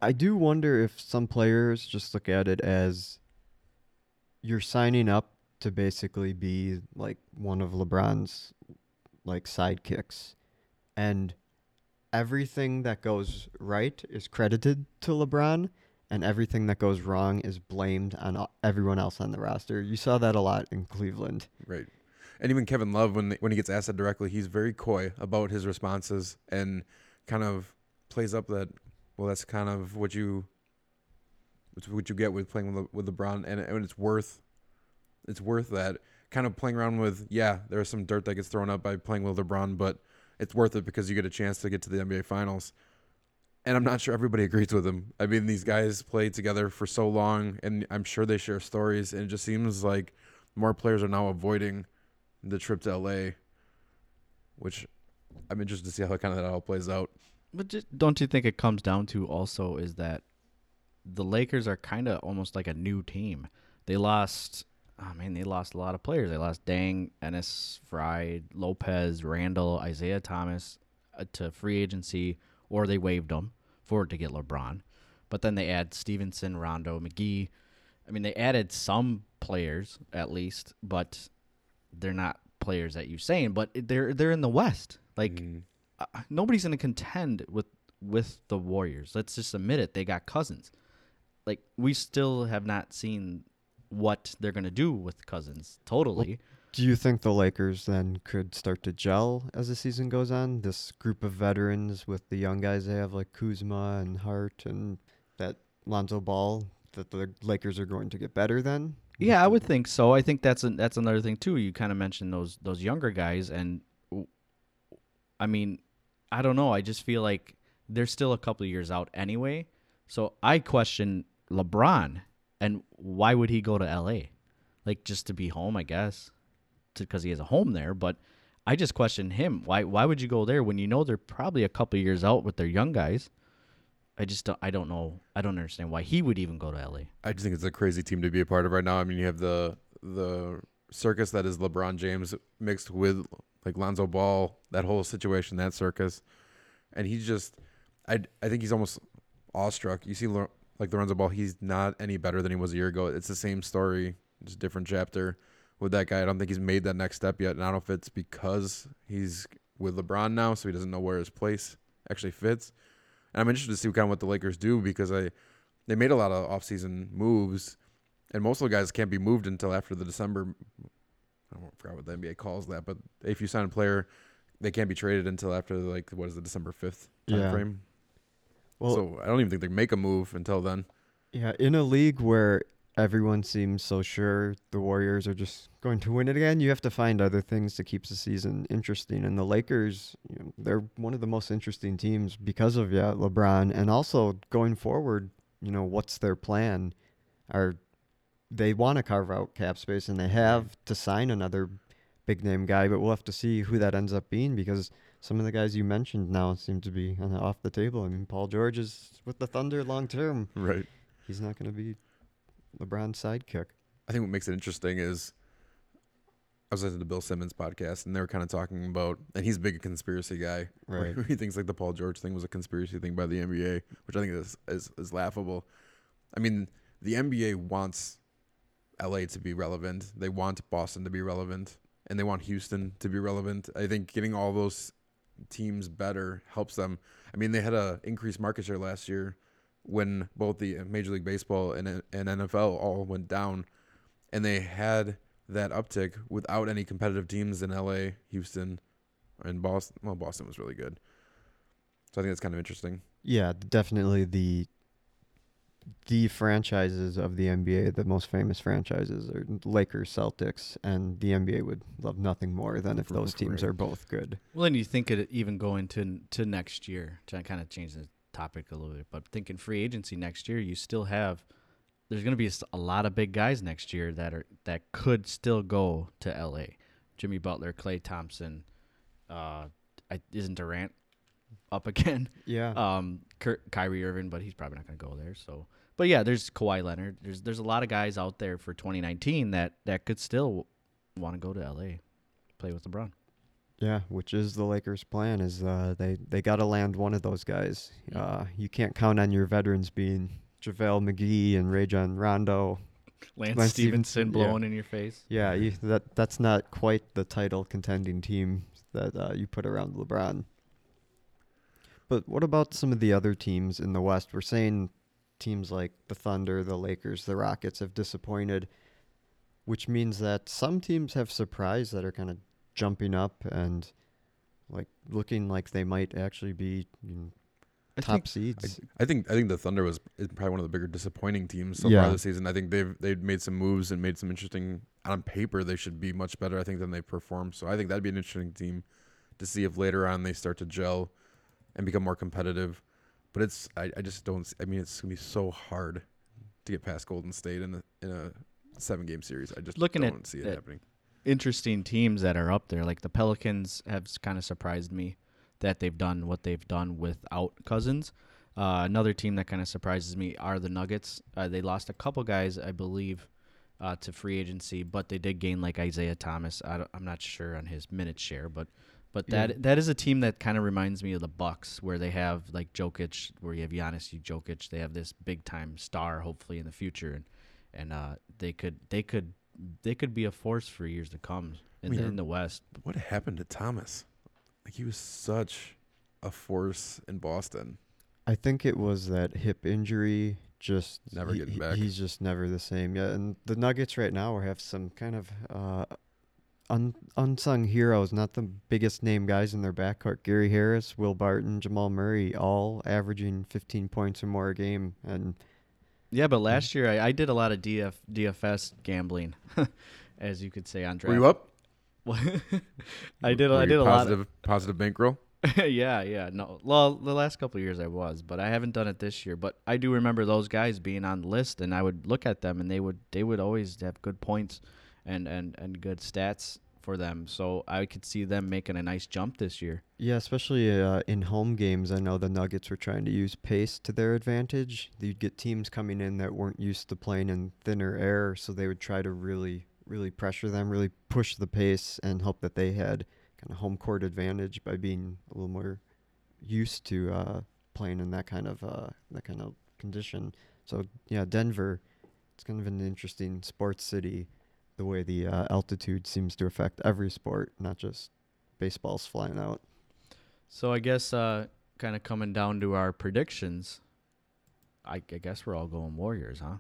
I do wonder if some players just look at it as you're signing up to basically be like one of LeBron's like sidekicks, and everything that goes right is credited to LeBron, and everything that goes wrong is blamed on everyone else on the roster. You saw that a lot in Cleveland. Right. And even Kevin Love, when he gets asked that directly, he's very coy about his responses and kind of plays up that, well, that's kind of what you get with playing with LeBron, and it's worth that. Kind of playing around with, there's some dirt that gets thrown up by playing with LeBron, but it's worth it because you get a chance to get to the NBA Finals. And I'm not sure everybody agrees with him. I mean, these guys play together for so long, and I'm sure they share stories, and it just seems like more players are now avoiding the trip to LA, which I'm interested to see how kind of that all plays out. But just, don't you think it comes down to also is that the Lakers are kind of almost like a new team? They lost a lot of players. They lost Dang, Ennis, Fry, Lopez, Randall, Isaiah Thomas to free agency, or they waived them forward to get LeBron. But then they add Stevenson, Rondo, McGee. I mean, they added some players at least, but they're not players that you're saying, but they're in the West. Like, nobody's going to contend with the Warriors. Let's just admit it. They got Cousins. Like, we still have not seen what they're going to do with Cousins totally. Well, do you think the Lakers then could start to gel as the season goes on? This group of veterans with the young guys they have, like Kuzma and Hart and that Lonzo Ball, that the Lakers are going to get better then? Yeah, I would think so. I think that's another thing too. You kind of mentioned those younger guys, and I mean, I don't know. I just feel like they're still a couple of years out anyway. So I question LeBron, and why would he go to LA? Like, just to be home, I guess, because he has a home there. But I just question him. Why would you go there when you know they're probably a couple of years out with their young guys? I don't know. I don't understand why he would even go to LA. I just think it's a crazy team to be a part of right now. I mean, you have the circus that is LeBron James mixed with like Lonzo Ball, that whole situation, that circus. And he's just, I think he's almost awestruck. You see like Lonzo Ball, he's not any better than he was a year ago. It's the same story, just a different chapter with that guy. I don't think he's made that next step yet. And I don't know if it's because he's with LeBron now, so he doesn't know where his place actually fits. And I'm interested to see what the Lakers do, because they made a lot of offseason moves, and most of the guys can't be moved until after the December. I forgot what the NBA calls that, but if you sign a player, they can't be traded until after the December 5th timeframe. Well, so I don't even think they make a move until then. Yeah, in a league where everyone seems so sure the Warriors are just going to win it again, you have to find other things to keep the season interesting. And the Lakers, they're one of the most interesting teams because of LeBron. And also going forward, what's their plan? They want to carve out cap space, and they have to sign another big-name guy. But we'll have to see who that ends up being, because some of the guys you mentioned now seem to be off the table. I mean, Paul George is with the Thunder long-term. Right. He's not going to be LeBron's sidekick. I think what makes it interesting is I was listening to Bill Simmons' podcast, and they were kind of talking about, and he's a big conspiracy guy. Right. He thinks like the Paul George thing was a conspiracy thing by the NBA, which I think is laughable. I mean, the NBA wants LA to be relevant. They want Boston to be relevant, and they want Houston to be relevant. I think getting all those teams better helps them. I mean, they had an increased market share last year when both the Major League Baseball and NFL all went down, and they had that uptick without any competitive teams in LA, Houston, and Boston. Well, Boston was really good. So I think that's kind of interesting. Yeah, definitely the franchises of the NBA, the most famous franchises are Lakers, Celtics, and the NBA would love nothing more than if those teams are both good. Well, and you think it even going to next year, to kind of change the topic a little bit, but thinking free agency next year, you still have, there's going to be a lot of big guys next year that could still go to LA. Jimmy Butler, Klay Thompson, isn't Durant up again? Yeah. Kyrie Irving, but he's probably not going to go there. So, but yeah, there's Kawhi Leonard. There's a lot of guys out there for 2019 that could still want to go to LA, play with LeBron. Yeah, which is the Lakers' plan, is they got to land one of those guys. You can't count on your veterans being JaVale McGee and Rajon Rondo. Lance Stevenson blowing in your face. Yeah, that's not quite the title contending team that you put around LeBron. But what about some of the other teams in the West? We're saying teams like the Thunder, the Lakers, the Rockets have disappointed, which means that some teams have surprised that are kind of jumping up and like looking like they might actually be, you know, top seeds. I think the Thunder is probably one of the bigger disappointing teams so far this season. I think they've made some moves and made some interesting. On paper, they should be much better, I think, than they performed. So I think that'd be an interesting team to see if later on they start to gel and become more competitive. But it's gonna be so hard to get past Golden State in a 7-game series. I just don't see it happening. Interesting teams that are up there, like the Pelicans, have kind of surprised me that they've done what they've done without Cousins. Another team that kind of surprises me are the Nuggets. They lost a couple guys, I believe, to free agency, but they did gain like Isaiah Thomas. I'm not sure on his minute share, but that is a team that kind of reminds me of the Bucks, where they have like Jokic, where you have Giannis, Jokic. They have this big time star, hopefully in the future, and they could be a force for years to come in the West. What happened to Thomas? Like, he was such a force in Boston. I think it was that hip injury. Just never getting back. He's just never the same. Yeah, and the Nuggets right now have some kind of unsung heroes, not the biggest name guys in their backcourt. Gary Harris, Will Barton, Jamal Murray, all averaging 15 points or more a game. And yeah, but last year I did a lot of DFS gambling, as you could say, on draft. Were you up? I did a lot of positive bankroll. yeah. No, well, the last couple of years I was, but I haven't done it this year. But I do remember those guys being on the list, and I would look at them, and they would always have good points and good stats for them. So I could see them making a nice jump this year. Yeah, especially in home games. I know the Nuggets were trying to use pace to their advantage. You'd get teams coming in that weren't used to playing in thinner air, so they would try to really pressure them, really push the pace, and hope that they had kind of home court advantage by being a little more used to playing in that kind of condition. So yeah, Denver, it's kind of an interesting sports city, the way the altitude seems to affect every sport, not just baseball's flying out. So I guess kind of coming down to our predictions, I guess we're all going Warriors, huh?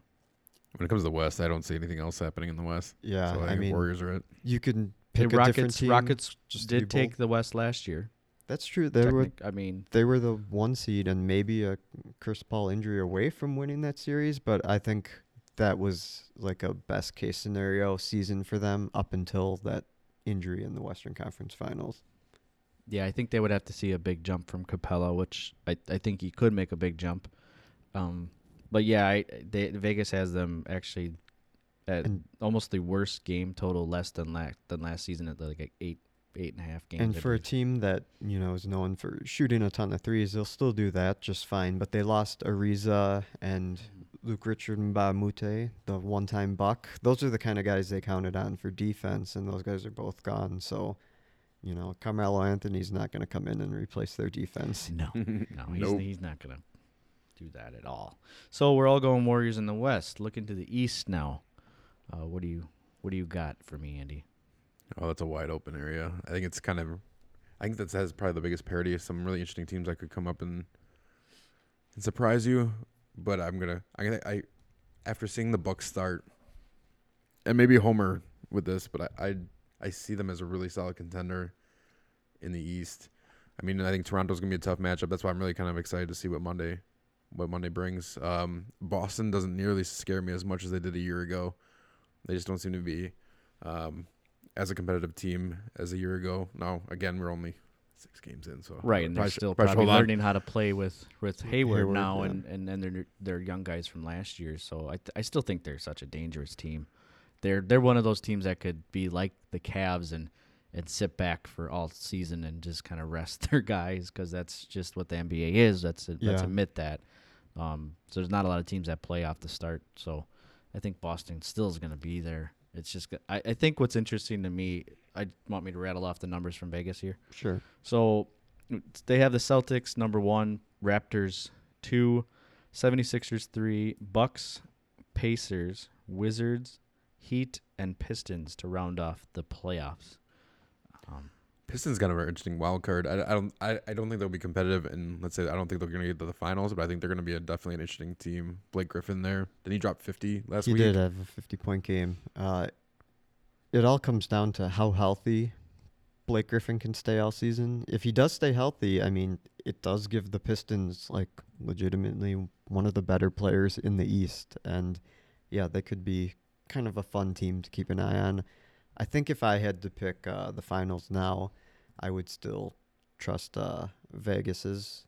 When it comes to the West, I don't see anything else happening in the West. Yeah, so I mean, Warriors are it. You can pick the Rockets, different team. Rockets just did take the West last year. That's true. They were the 1 seed and maybe a Chris Paul injury away from winning that series. But I think that was like a best case scenario season for them up until that injury in the Western Conference Finals. Yeah, I think they would have to see a big jump from Capella, which I think he could make a big jump. But yeah, Vegas has them actually at almost the worst game total, less than last season at like 8.5 games. And for a team that, you know, is known for shooting a ton of threes, they'll still do that just fine. But they lost Ariza and Luke Richard Mbamute, the one-time Buck. Those are the kind of guys they counted on for defense, and those guys are both gone. So, you know, Carmelo Anthony's not going to come in and replace their defense. He's not going to do that at all. So we're all going Warriors in the West. Looking to the East now. What do you got for me, Andy? Oh, that's a wide open area. I think that has probably the biggest parity of some really interesting teams that could come up and surprise you. But I'm gonna after seeing the Bucks start, and maybe Homer with this, but I see them as a really solid contender in the East. I mean, I think Toronto's going to be a tough matchup. That's why I'm really kind of excited to see what Monday brings. Boston doesn't nearly scare me as much as they did a year ago. They just don't seem to be as a competitive team as a year ago. Now, again, we're only 6 games in, so right, and they're still probably learning how to play with Hayward now, yeah. and then they're young guys from last year. So I still think they're such a dangerous team. They're one of those teams that could be like the Cavs and sit back for all season and just kind of rest their guys, because that's just what the NBA is. Let's admit that. So there's not a lot of teams that play off the start. So I think Boston still is going to be there. It's just I think what's interesting to me. I want me to rattle off the numbers from Vegas here. Sure. So they have the Celtics #1, Raptors 2, 76ers 3, Bucks, Pacers, Wizards, Heat, and Pistons to round off the playoffs. Pistons got a very interesting wild card. I don't think they'll be competitive, and let's say I don't think they're going to get to the finals, but I think they're going to be definitely an interesting team. Blake Griffin there. Did he drop 50 last week? He did have a 50-point game. It all comes down to how healthy Blake Griffin can stay all season. If he does stay healthy, I mean, it does give the Pistons like legitimately one of the better players in the East, and yeah, they could be kind of a fun team to keep an eye on. I think if I had to pick the finals now, I would still trust Vegas's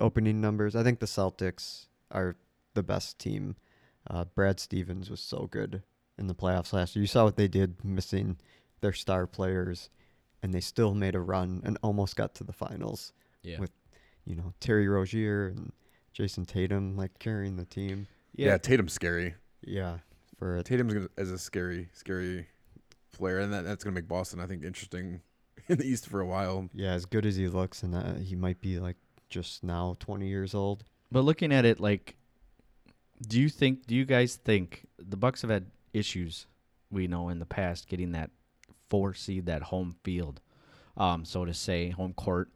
opening numbers. I think the Celtics are the best team. Brad Stevens was so good in the playoffs last year. You saw what they did, missing their star players, and they still made a run and almost got to the finals. Yeah. With, Terry Rozier and Jason Tatum like carrying the team. Yeah, Tatum's scary. Yeah. Tatum's a scary player, and that's going to make Boston, I think, interesting in the East for a while. Yeah, as good as he looks, and he might be like just now 20 years old. But looking at it, like, do you guys think the Bucks have had issues, we know, in the past getting that 4 seed, that home field, so to say, home court.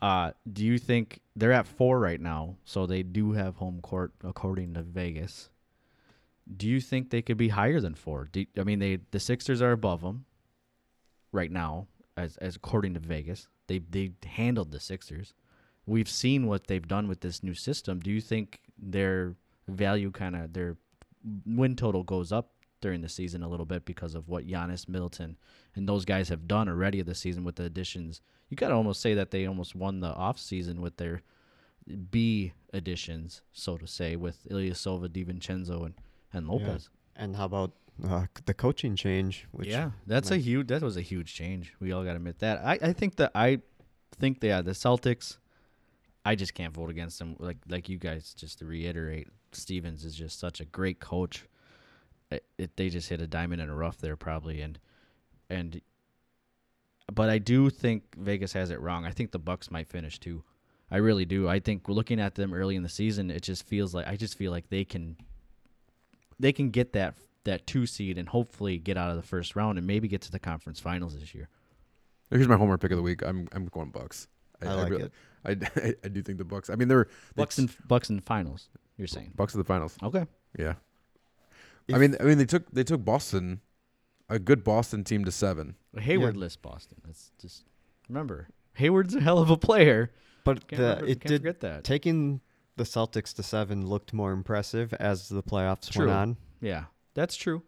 Do you think they're at 4 right now, so they do have home court according to Vegas? Do you think they could be higher than 4? The Sixers are above them right now, as according to Vegas. They handled the Sixers. We've seen what they've done with this new system. Do you think their value their win total goes up during the season a little bit because of what Giannis, Middleton, and those guys have done already of the season with the additions? You got to almost say that they almost won the offseason with their B additions, so to say, with Ilyasova, DiVincenzo, and Lopez. Yeah. And how about the coaching change? That was a huge change. We all got to admit that. I think they are the Celtics. I just can't vote against them. Like you guys, just to reiterate, Stevens is just such a great coach. They just hit a diamond in a rough there probably, but I do think Vegas has it wrong. I think the Bucks might finish too. I really do. I think looking at them early in the season, it just feels like they can get that 2 seed and hopefully get out of the first round and maybe get to the conference finals this year. Here's my homework pick of the week. I'm going Bucks. I do think the Bucks. I mean, they're Bucks in the finals. You're saying Bucks in the finals? Okay. Yeah. I mean, they took Boston, a good Boston team, to 7. Hayward lists Boston. Let's just remember, Hayward's a hell of a player, but can't forget that taking the Celtics to 7 looked more impressive as the playoffs went on. Yeah, that's true.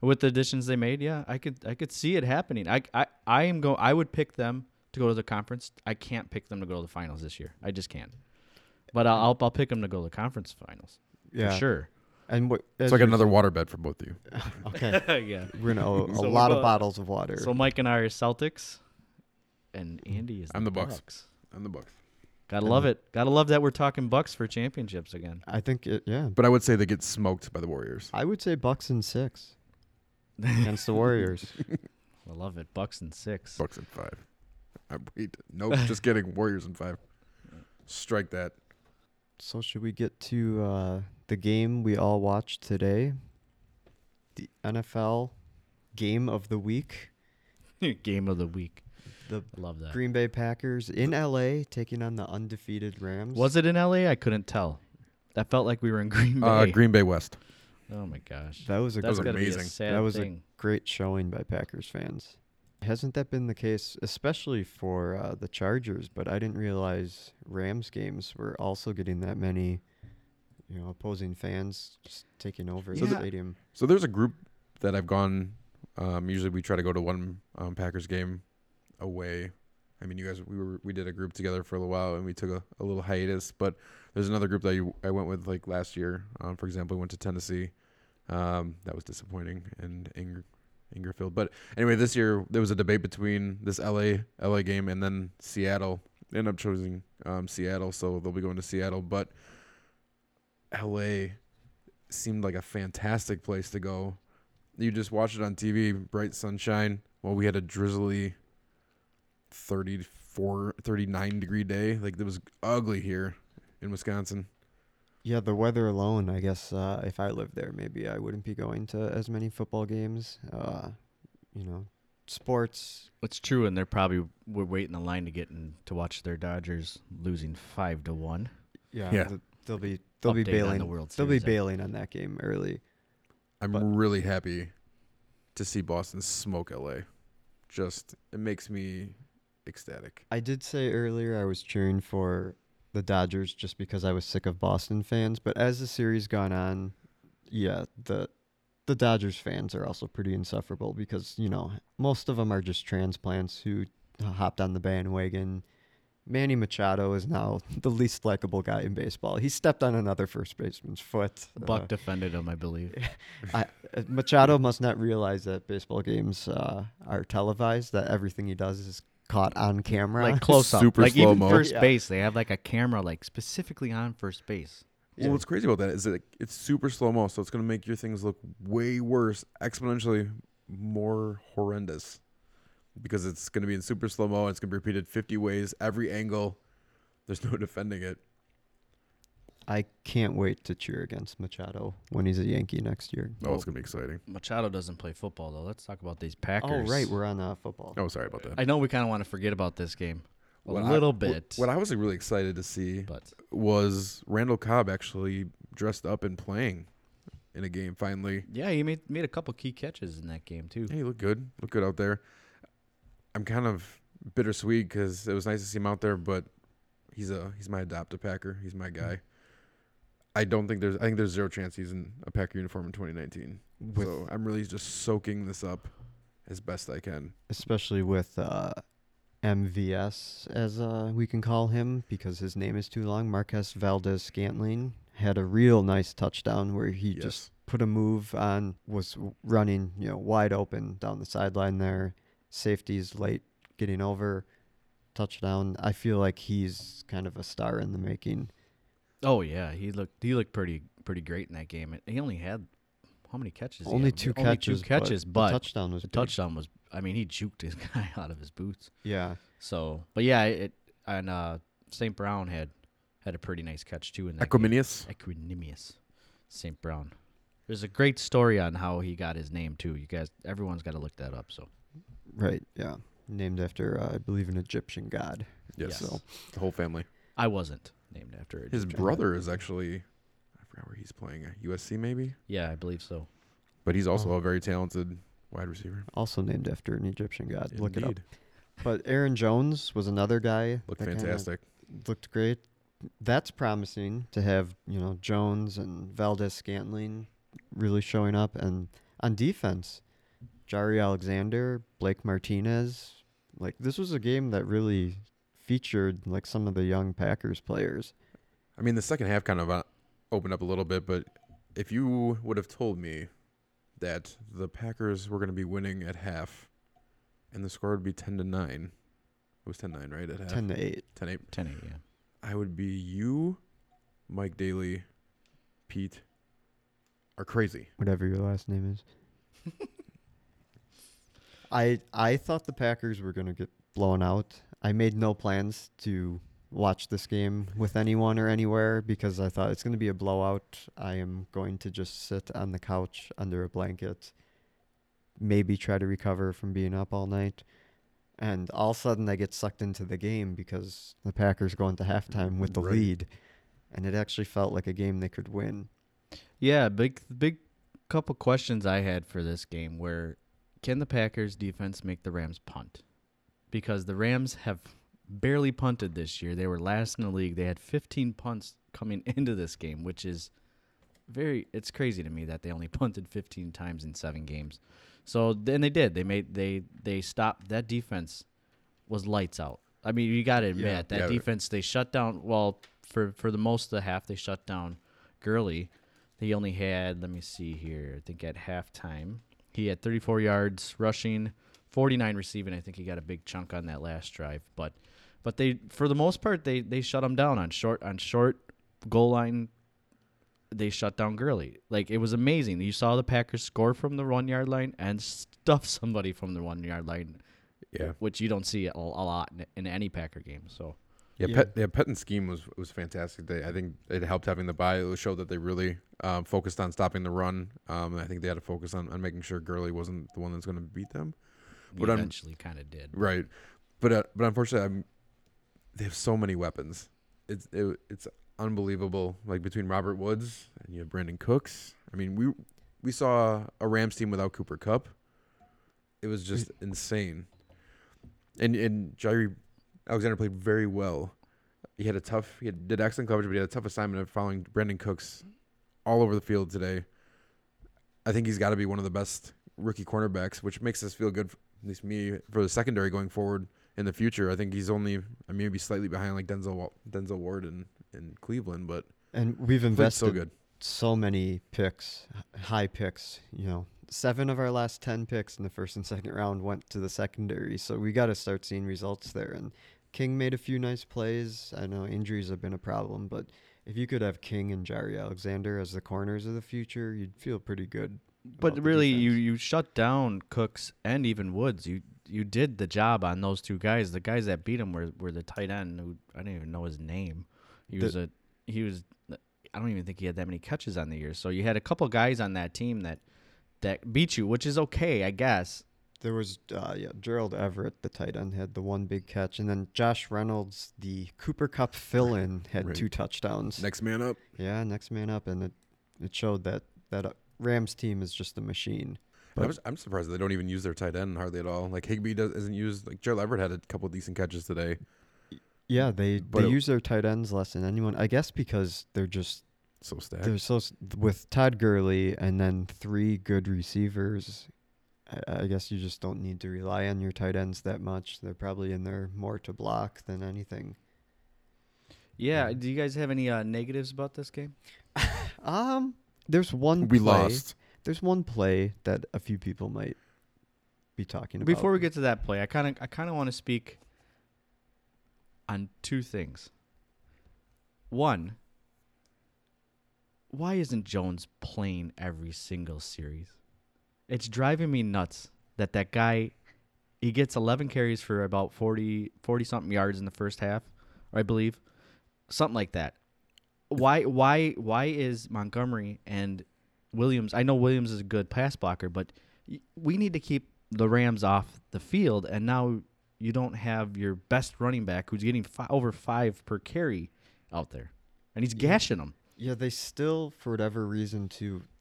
With the additions they made, yeah, I could see it happening. I would pick them to go to the conference. I can't pick them to go to the finals this year. I just can't. But I'll pick them to go to the conference finals. Yeah, for sure. And it's like another waterbed for both of you. Okay. Yeah. We're going to owe a lot of bottles of water. So Mike and I are Celtics, and Andy is the Bucks. I'm the Bucks. Gotta love it. Gotta love that we're talking Bucks for championships again. I think yeah. But I would say they get smoked by the Warriors. I would say Bucks in 6 against the Warriors. I love it. Bucks in 6. Bucks in 5. Nope, just kidding. Warriors in 5. Strike that. So should we get to the game we all watched today? The NFL Game of the Week. Game of the Week. I love that. Green Bay Packers in L.A. taking on the undefeated Rams. Was it in L.A.? I couldn't tell. That felt like we were in Green Bay. Green Bay West. Oh, my gosh. That was amazing. That was a great showing by Packers fans. Hasn't that been the case, especially for the Chargers? But I didn't realize Rams games were also getting that many, you know, opposing fans just taking over the stadium. So there's a group that I've gone. Usually we try to go to one Packers game away. I mean, you guys, we did a group together for a little while, and we took a little hiatus. But there's another group that I went with like last year. For example, we went to Tennessee. That was disappointing and Ingerfield. But anyway, this year there was a debate between this LA game and then Seattle. They ended up choosing Seattle, so they'll be going to Seattle. But LA seemed like a fantastic place to go. You just watch it on TV, bright sunshine. Well, we had a drizzly 34, 39-degree day. Like, it was ugly here in Wisconsin. Yeah, the weather alone, I guess if I lived there, maybe I wouldn't be going to as many football games, sports. It's true, and they probably were waiting in the line to get in to watch their Dodgers losing 5-1. Yeah. They'll be bailing the World Series. They'll be bailing on that game early. I'm really happy to see Boston smoke LA. Just, it makes me ecstatic. I did say earlier I was cheering for the Dodgers just because I was sick of Boston fans, but as the series gone on, the Dodgers fans are also pretty insufferable because, you know, most of them are just transplants who hopped on the bandwagon. Manny Machado is now the least likable guy in baseball. He stepped on another first baseman's foot. Buck defended him, I believe. Machado must not realize that baseball games are televised, that everything he does is caught on camera, like close up, super like slow even mo. First base. They have like a camera, like specifically on first base. Well, what's crazy about that is that it's super slow mo, so it's going to make your things look way worse, exponentially more horrendous, because it's going to be in super slow mo. It's going to be repeated 50 ways, every angle. There's no defending it. I can't wait to cheer against Machado when he's a Yankee next year. Oh, it's going to be exciting. Machado doesn't play football, though. Let's talk about these Packers. Oh, right. We're on football. Oh, sorry about that. I know we kind of want to forget about this game a little bit. What I was really excited to see was Randall Cobb actually dressed up and playing in a game finally. Yeah, he made a couple key catches in that game, too. Yeah, he looked good. Looked good out there. I'm kind of bittersweet because it was nice to see him out there, but he's my adopted Packer. He's my guy. I think there's zero chance he's in a Packer uniform in 2019. So I'm really just soaking this up as best I can. Especially with MVS, as we can call him, because his name is too long. Marquez Valdes-Scantling had a real nice touchdown where he just put a move on, was running wide open down the sideline there. Safety's late getting over. Touchdown. I feel like he's kind of a star in the making. Oh yeah, he looked pretty great in that game. And he only had how many catches? Only two catches. But the touchdown was. I mean, he juked his guy out of his boots. Yeah. So, but yeah, St. Brown had a pretty nice catch too in that. Equanimious St. Brown. There's a great story on how he got his name too. You guys, everyone's got to look that up. So. Right. Yeah. Named after, I believe, an Egyptian god. Yes. So. The whole family. I wasn't named after it. His brother is actually, I forgot where he's playing, USC maybe? Yeah, I believe so. But he's also a very talented wide receiver. Also named after an Egyptian god. Indeed. Look it up. But Aaron Jones was another guy. Looked fantastic. Looked great. That's promising to have, Jones and Valdes-Scantling really showing up. And on defense, Jaire Alexander, Blake Martinez. This was a game that really featured some of the young Packers players. I mean, the second half kind of opened up a little bit, but if you would have told me that the Packers were going to be winning at half and the score would be 10-9, it was 10-9, right? At half? 10-8. 10-8. 10-8, yeah. I would be you, Mike Daly, Pete, are crazy. Whatever your last name is. I thought the Packers were going to get blown out. I made no plans to watch this game with anyone or anywhere because I thought it's going to be a blowout. I am going to just sit on the couch under a blanket, maybe try to recover from being up all night. And all of a sudden I get sucked into the game because the Packers go into halftime with the lead. And it actually felt like a game they could win. Yeah, big couple questions I had for this game where Can the Packers defense make the Rams punt? Because the Rams have barely punted this year. They were last in the league. They had 15 punts coming into this game, which is it's crazy to me that they only punted 15 times in 7 games. So then they did. They stopped. That defense was lights out. I mean, you got to admit that defense. They shut down. Well, for the most of the half, they shut down Gurley. He only had, let me see here, I think at halftime, he had 34 yards rushing, 49 receiving. I think he got a big chunk on that last drive. But they, for the most part, they shut him down on short goal line. They shut down Gurley. Like, it was amazing. You saw the Packers score from the 1-yard line and stuff somebody from the 1-yard line, which you don't see a lot in any Packer game. So Pettin's scheme was fantastic. I think it helped having the bye. It showed that they really focused on stopping the run. I think they had to focus on making sure Gurley wasn't the one that's going to beat them. But eventually kind of did. Right. But unfortunately, they have so many weapons. It's unbelievable, like between Robert Woods and you have Brandon Cooks. I mean, we saw a Rams team without Cooper Kupp. It was just insane. And Jaire Alexander played very well. He did excellent coverage, but he had a tough assignment of following Brandon Cooks all over the field today. I think he's got to be one of the best rookie cornerbacks, which makes us feel good, at least me, for the secondary going forward in the future. I think he's only maybe slightly behind like Denzel Ward in Cleveland, but we've invested so many picks, high picks. You know, 7 of our last 10 picks in the first and second round went to the secondary, so we got to start seeing results there. And King made a few nice plays. I know injuries have been a problem, but if you could have King and Jaire Alexander as the corners of the future, you'd feel pretty good. But really, you shut down Cooks and even Woods. You did the job on those two guys. The guys that beat him were the tight end, who I don't even know his name. I don't even think he had that many catches on the year. So you had a couple guys on that team that beat you, which is okay, I guess. There was Gerald Everett, the tight end, had the one big catch, and then Josh Reynolds, the Cooper Kupp fill-in, had 2 touchdowns. Next man up. Yeah, next man up, and it showed that Rams team is just a machine. I'm surprised they don't even use their tight end hardly at all. Like Higbee isn't used. Like Gerald Everett had a couple decent catches today. Yeah, they use their tight ends less than anyone. I guess because they're just so stacked. They're so with Todd Gurley and then 3 good receivers. I guess you just don't need to rely on your tight ends that much. They're probably in there more to block than anything. Yeah. Do you guys have any negatives about this game? There's one. We lost. There's one play that a few people might be talking about. Before we get to that play, I kind of want to speak on 2 things. 1, why isn't Jones playing every single series? It's driving me nuts that guy, he gets 11 carries for about 40-something yards in the first half, I believe, something like that. Why is Montgomery and Williams, I know Williams is a good pass blocker, but we need to keep the Rams off the field, and now you don't have your best running back who's getting over 5 per carry out there, and he's gashing them. Yeah, they still, for whatever reason,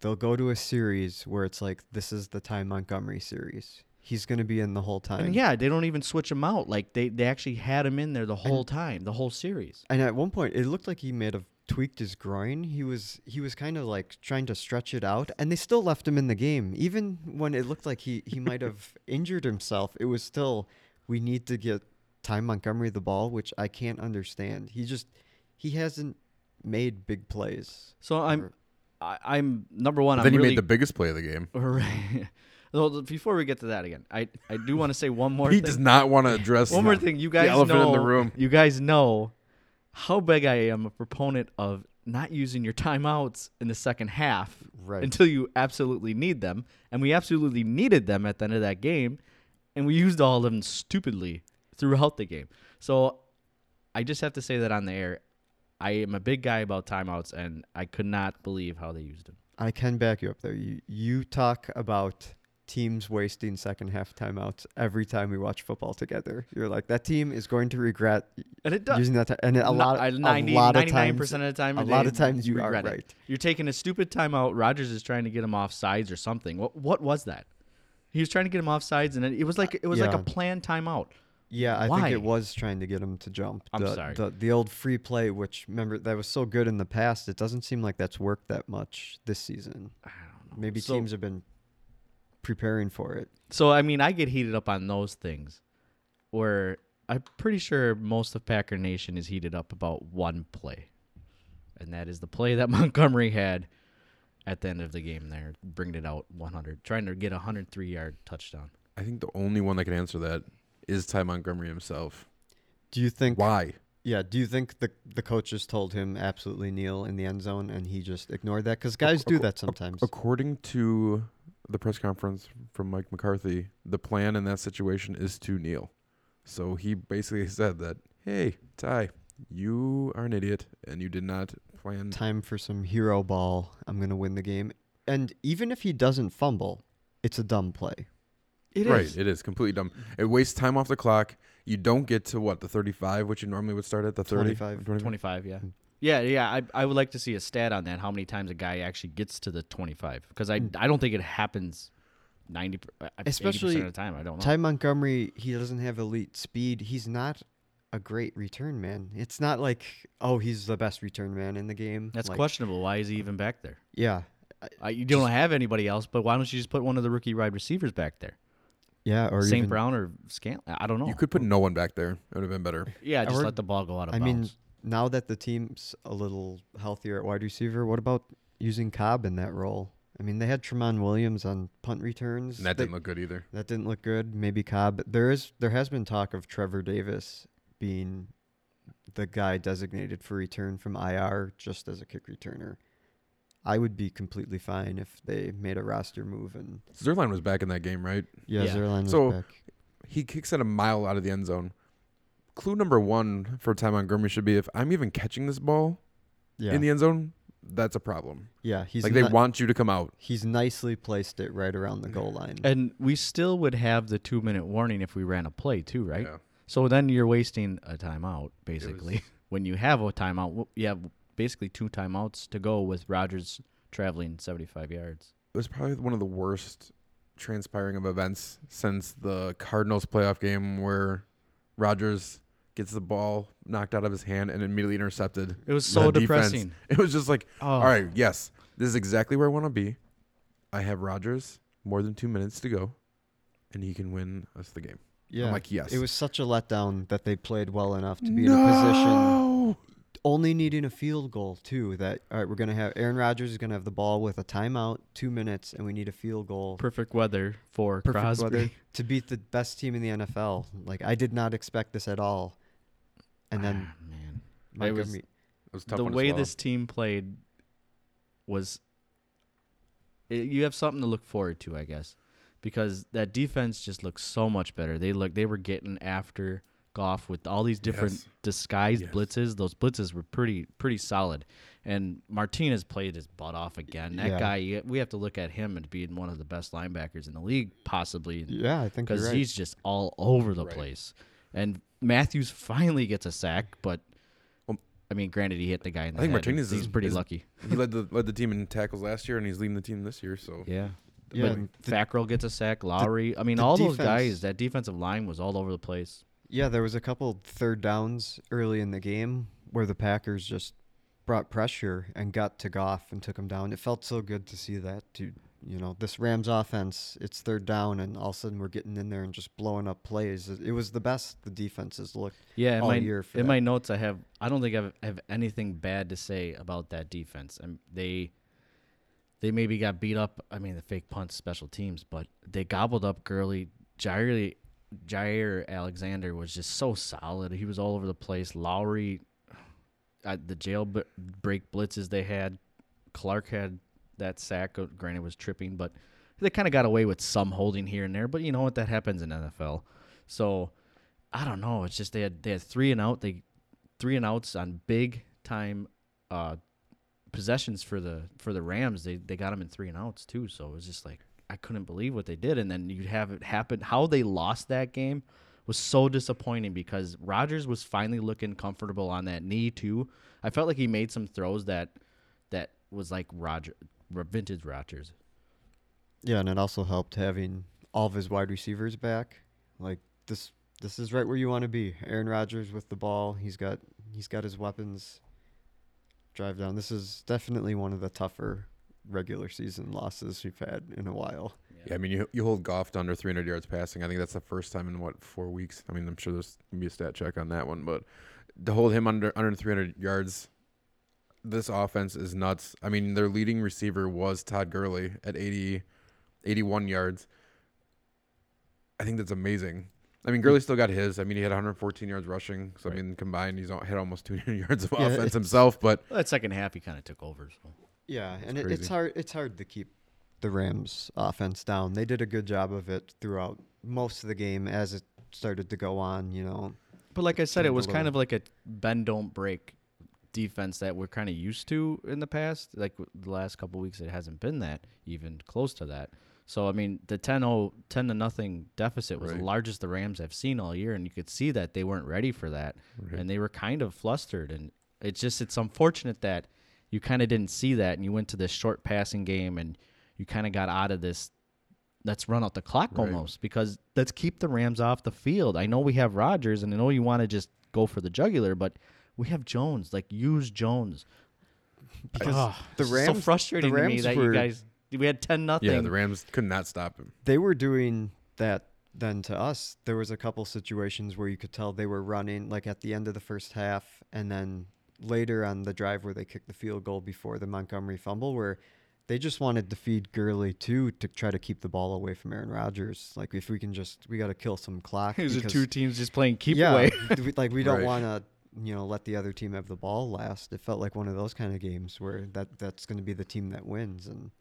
they'll go to a series where it's like, this is the Ty Montgomery series. He's going to be in the whole time. And yeah, they don't even switch him out. Like, they actually had him in there the whole time, the whole series. And at one point, it looked like he may have tweaked his groin. He was kind of like trying to stretch it out, and they still left him in the game. Even when it looked like he might have injured himself, it was still... We need to get Ty Montgomery the ball, which I can't understand. He hasn't made big plays. So I'm number one. Then he made the biggest play of the game. Right. Well, before we get to that again, I do want to say one more thing. He does not want to address one more thing. You guys know, in the room. You guys know how big I am a proponent of not using your timeouts in the second half until you absolutely need them. And we absolutely needed them at the end of that game. And we used all of them stupidly throughout the game. So I just have to say that on the air, I am a big guy about timeouts, and I could not believe how they used them. I can back you up there. You talk about teams wasting second-half timeouts every time we watch football together. You're like, that team is going to regret using that time. And a lot of times you are right. You're taking a stupid timeout. Rodgers is trying to get him off sides or something. What was that? He was trying to get him off sides, and it was like a planned timeout. Yeah, I think it was trying to get him to jump. I'm sorry. The old free play, which, remember, that was so good in the past, it doesn't seem like that's worked that much this season. I don't know. Maybe teams have been preparing for it. So, I mean, I get heated up on those things, where I'm pretty sure most of Packer Nation is heated up about one play, and that is the play that Montgomery had at the end of the game there, bringing it out 100, trying to get a 103-yard touchdown. I think the only one that can answer that is Ty Montgomery himself. Do you think... Why? Yeah, do you think the coaches told him absolutely kneel in the end zone and he just ignored that? Because guys do that sometimes. According to the press conference from Mike McCarthy, the plan in that situation is to kneel. So he basically said that, hey, Ty, you are an idiot and you did not plan... Time for some hero ball. I'm going to win the game. And even if he doesn't fumble, it's a dumb play. It is. It is completely dumb. It wastes time off the clock. You don't get to, the 35, which you normally would start at the 30? 25, yeah. Yeah, I would like to see a stat on that, how many times a guy actually gets to the 25, because I don't think it happens 80% of the time. I don't know. Ty Montgomery, he doesn't have elite speed. He's not a great return man. It's not like, oh, he's the best return man in the game. That's questionable. Why is he even back there? Yeah. You don't have anybody else, but why don't you just put one of the rookie wide receivers back there? Yeah, or St. Brown or Scantling. I don't know. You could put no one back there. It would have been better. Yeah, just let the ball go out of bounds. I mean, now that the team's a little healthier at wide receiver, what about using Cobb in that role? I mean, they had Tramon Williams on punt returns. And that didn't look good either. That didn't look good. Maybe Cobb. There has been talk of Trevor Davis being the guy designated for return from IR just as a kick returner. I would be completely fine if they made a roster move. And Zerline was back in that game, right? Yeah. Zerline was back. So he kicks at a mile out of the end zone. Clue number one for Ty Montgomery should be, if I'm even catching this ball in the end zone, that's a problem. Yeah. He's they want you to come out. He's nicely placed it right around the goal line. And we still would have the 2-minute warning if we ran a play too, right? Yeah. So then you're wasting a timeout, basically. When you have a timeout, you have basically two timeouts to go with Rodgers traveling 75 yards. It was probably one of the worst transpiring of events since the Cardinals playoff game where Rodgers gets the ball knocked out of his hand and immediately intercepted. It was so depressing. It was just like, all right, yes, this is exactly where I want to be. I have Rodgers more than 2 minutes to go, and he can win us the game. Yeah. I'm like, yes. It was such a letdown that they played well enough to be in a position... Only needing a field goal, too. We're going to have Aaron Rodgers is going to have the ball with a timeout, 2 minutes, and we need a field goal. Perfect weather for Crosby. Perfect weather to beat the best team in the NFL. I did not expect this at all. And then, it was tough. The way this team played was, you have something to look forward to, I guess, because that defense just looked so much better. They were getting after Goff with all these different disguised blitzes. Those blitzes were pretty solid. And Martinez played his butt off again. That guy, we have to look at him and being one of the best linebackers in the league, possibly. Yeah, I think you're right. Because he's just all over the place. And Matthews finally gets a sack, but, granted, he hit the guy in the head. I think Martinez is pretty lucky. He led the team in tackles last year, and he's leading the team this year. So yeah. But Fackrell gets a sack, Lowry. Those guys, that defensive line was all over the place. Yeah, there was a couple third downs early in the game where the Packers just brought pressure and got to Goff and took him down. It felt so good to see that, this Rams offense, it's third down, and all of a sudden we're getting in there and just blowing up plays. It was the best the defense has looked all year. In my notes, I don't think I have anything bad to say about that defense. And they maybe got beat up, the fake punts, special teams, but they gobbled up Gurley. Jaire Alexander was just so solid. He was all over the place. Lowry, the jailbreak blitzes they had. Clark had that sack. Granted, was tripping, but they kind of got away with some holding here and there. But you know what? That happens in NFL. So I don't know. It's just they had three and outs on big time possessions for the Rams. They got them in three and outs too. So it was just like, I couldn't believe what they did, and then you'd have it happen. How they lost that game was so disappointing because Rodgers was finally looking comfortable on that knee too. I felt like he made some throws that was like vintage Rodgers. Yeah, and it also helped having all of his wide receivers back. Like this is right where you want to be. Aaron Rodgers with the ball. He's got his weapons. Drive down. This is definitely one of the tougher regular season losses we've had in a while. Yeah, I mean, you hold Goff to under 300 yards passing. I think that's the first time in, 4 weeks? I mean, I'm sure there's going to be a stat check on that one, but to hold him under 300 yards, this offense is nuts. I mean, their leading receiver was Todd Gurley at 81 yards. I think that's amazing. I mean, Gurley still got his. I mean, he had 114 yards rushing. So, right. I mean, combined, he's had almost 200 yards of offense himself. But that second half, he kind of took over. So. Yeah, and it's hard to keep the Rams' offense down. They did a good job of it throughout most of the game as it started to go on, you know. But like I said, it was kind of like a bend-don't-break defense that we're kind of used to in the past. Like the last couple of weeks, it hasn't been that, even close to that. So, I mean, the 10-0 deficit was the largest the Rams have seen all year, and you could see that they weren't ready for that, and they were kind of flustered. And it's unfortunate that you kind of didn't see that, and you went to this short passing game, and you kind of got out of this, let's run out the clock almost, because let's keep the Rams off the field. I know we have Rodgers, and I know you want to just go for the jugular, but we have Jones. Like, use Jones. Because the Rams, it's so frustrating to me that you guys – we had 10-0. Yeah, the Rams could not stop him. They were doing that then to us. There was a couple situations where you could tell they were running, like at the end of the first half, and then later on the drive where they kicked the field goal before the Montgomery fumble, where they just wanted to feed Gurley, too, to try to keep the ball away from Aaron Rodgers. Like, if we can just, we got to kill some clock. These are two teams just playing keep away. Like, we don't want to, you know, let the other team have the ball last. It felt like one of those kind of games where that's going to be the team that wins, and...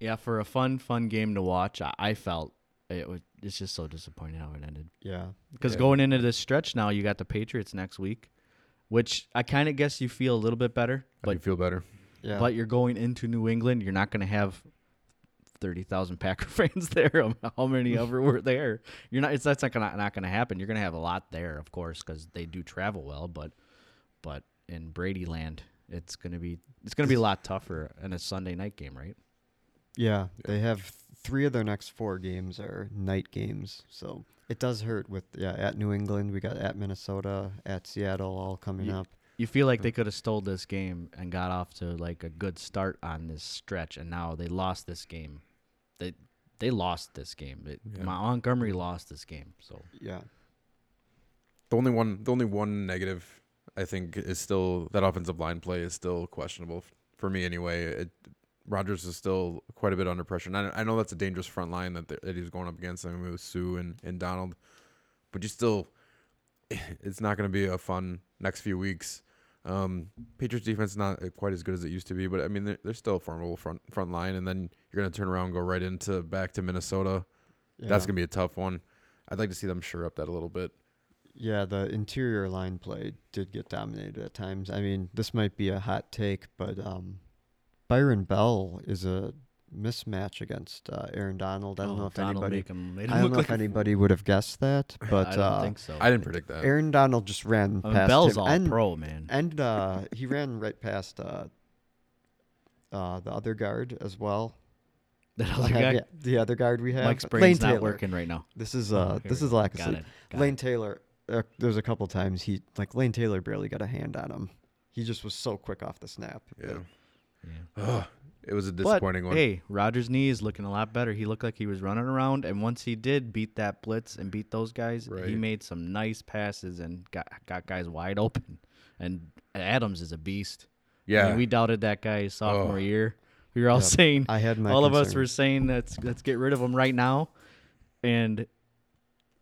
Yeah, for a fun game to watch, I felt it's just so disappointing how it ended. Yeah. Because going into this stretch now, you got the Patriots next week, which I kind of guess you feel a little bit better. But you feel better. Yeah. But you're going into New England. You're not going to have 30,000 Packer fans there. How many ever were there? You're not. That's not going to happen. You're going to have a lot there, of course, because they do travel well. But in Brady land, it's going to be a lot tougher in a Sunday night game, right? Yeah, they have 3 of their next 4 games are night games, so it does hurt with at New England. We got at Minnesota, at Seattle, all coming up. You feel like they could have stole this game and got off to like a good start on this stretch, and now they lost this game. They lost this game. Montgomery lost this game. So yeah, the only one negative I think is still that offensive line play is still questionable for me anyway. Rodgers is still quite a bit under pressure. And I know that's a dangerous front line that he's going up against. I mean, with Sue and Donald. But you still, it's not going to be a fun next few weeks. Patriots defense is not quite as good as it used to be. But, I mean, they're still a formidable front line. And then you're going to turn around and go right into back to Minnesota. Yeah. That's going to be a tough one. I'd like to see them shore up that a little bit. Yeah, the interior line play did get dominated at times. I mean, this might be a hot take, but Byron Bell is a mismatch against Aaron Donald. I don't know if anybody would have guessed that, but I don't think so. I didn't predict that. Aaron Donald just ran past Bell's him. All and, pro, man. And he ran right past the other guard as well. The other guy? Yeah, the other guard we have. Mike's brain's not working right now. This is lack of sleep. Lane Taylor, there's a couple times Lane Taylor barely got a hand on him. He just was so quick off the snap. Yeah. Yeah. Oh, it was a disappointing one. Hey, Rodgers' knee is looking a lot better. He looked like he was running around, and once he did beat that blitz and beat those guys, he made some nice passes and got guys wide open. And Adams is a beast. Yeah, I mean, we doubted that guy his sophomore year. We were all saying, all of us were saying, let's get rid of him right now. And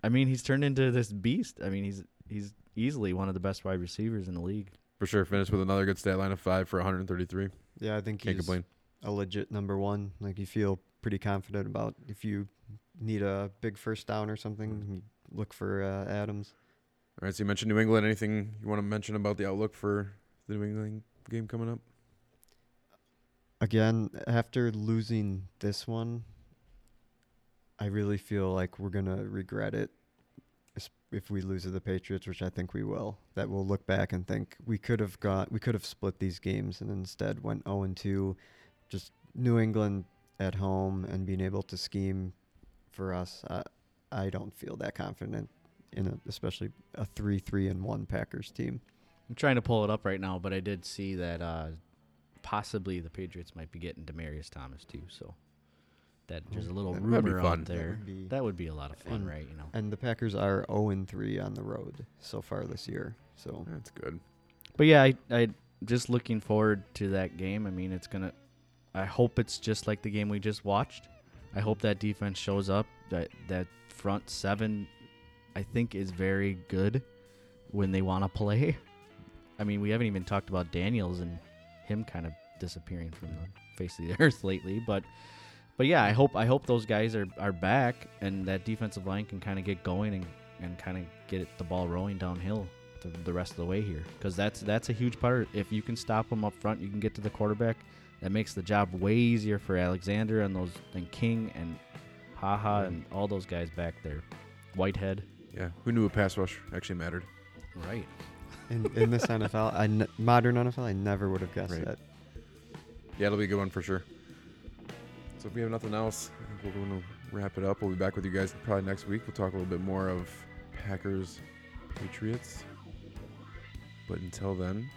I mean, he's turned into this beast. I mean, he's easily one of the best wide receivers in the league. For sure, finished with another good stat line of 5 for 133. Yeah, I think he's a legit number one. Like, you feel pretty confident about if you need a big first down or something, look for Adams. All right, so you mentioned New England. Anything you want to mention about the outlook for the New England game coming up? Again, after losing this one, I really feel like we're going to regret it. If we lose to the Patriots, which I think we will, that we'll look back and think we could have split these games and instead went 0-2. Just New England at home and being able to scheme for us. I don't feel that confident in especially a 3-3-1 Packers team. I'm trying to pull it up right now, but I did see that possibly the Patriots might be getting Demaryius Thomas too. So that there's a little rumor out there. That would be a lot of fun, right? You know. And the Packers are 0-3 on the road so far this year. So that's good. But yeah, I just looking forward to that game. I mean, I hope it's just like the game we just watched. I hope that defense shows up. That front seven, I think, is very good when they want to play. I mean, we haven't even talked about Daniels and him kind of disappearing from the face of the earth lately. But yeah, I hope those guys are back and that defensive line can kind of get going and kind of get the ball rolling downhill the rest of the way here, because that's a huge part. If you can stop them up front, you can get to the quarterback. That makes the job way easier for Alexander and King and Haha and all those guys back there. Whitehead. Yeah, who knew a pass rush actually mattered? Right. In this NFL, modern NFL, I never would have guessed that. Yeah, it'll be a good one for sure. So if we have nothing else, I think we're going to wrap it up. We'll be back with you guys probably next week. We'll talk a little bit more of Packers, Patriots. But until then,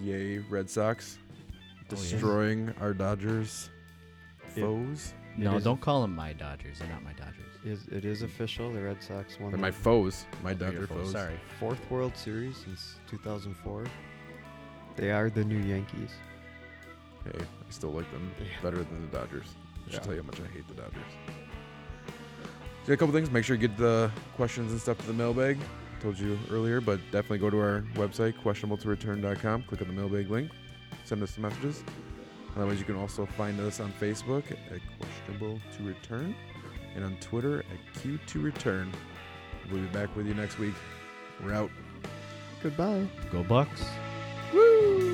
yay, Red Sox. Destroying our Dodgers foes. No, don't call them my Dodgers. They're not my Dodgers. It is official. The Red Sox won. They're my foes. My Dodger foes. Sorry. Fourth World Series since 2004. They are the new Yankees. Hey, I still like them better than the Dodgers. I should tell you how much I hate the Dodgers. So a couple things. Make sure you get the questions and stuff to the mailbag. I told you earlier, but definitely go to our website, questionabletoreturn.com. Click on the mailbag link. Send us some messages. Otherwise, you can also find us on Facebook at Questionable to Return and on Twitter at Q2Return. We'll be back with you next week. We're out. Goodbye. Go Bucks. Woo!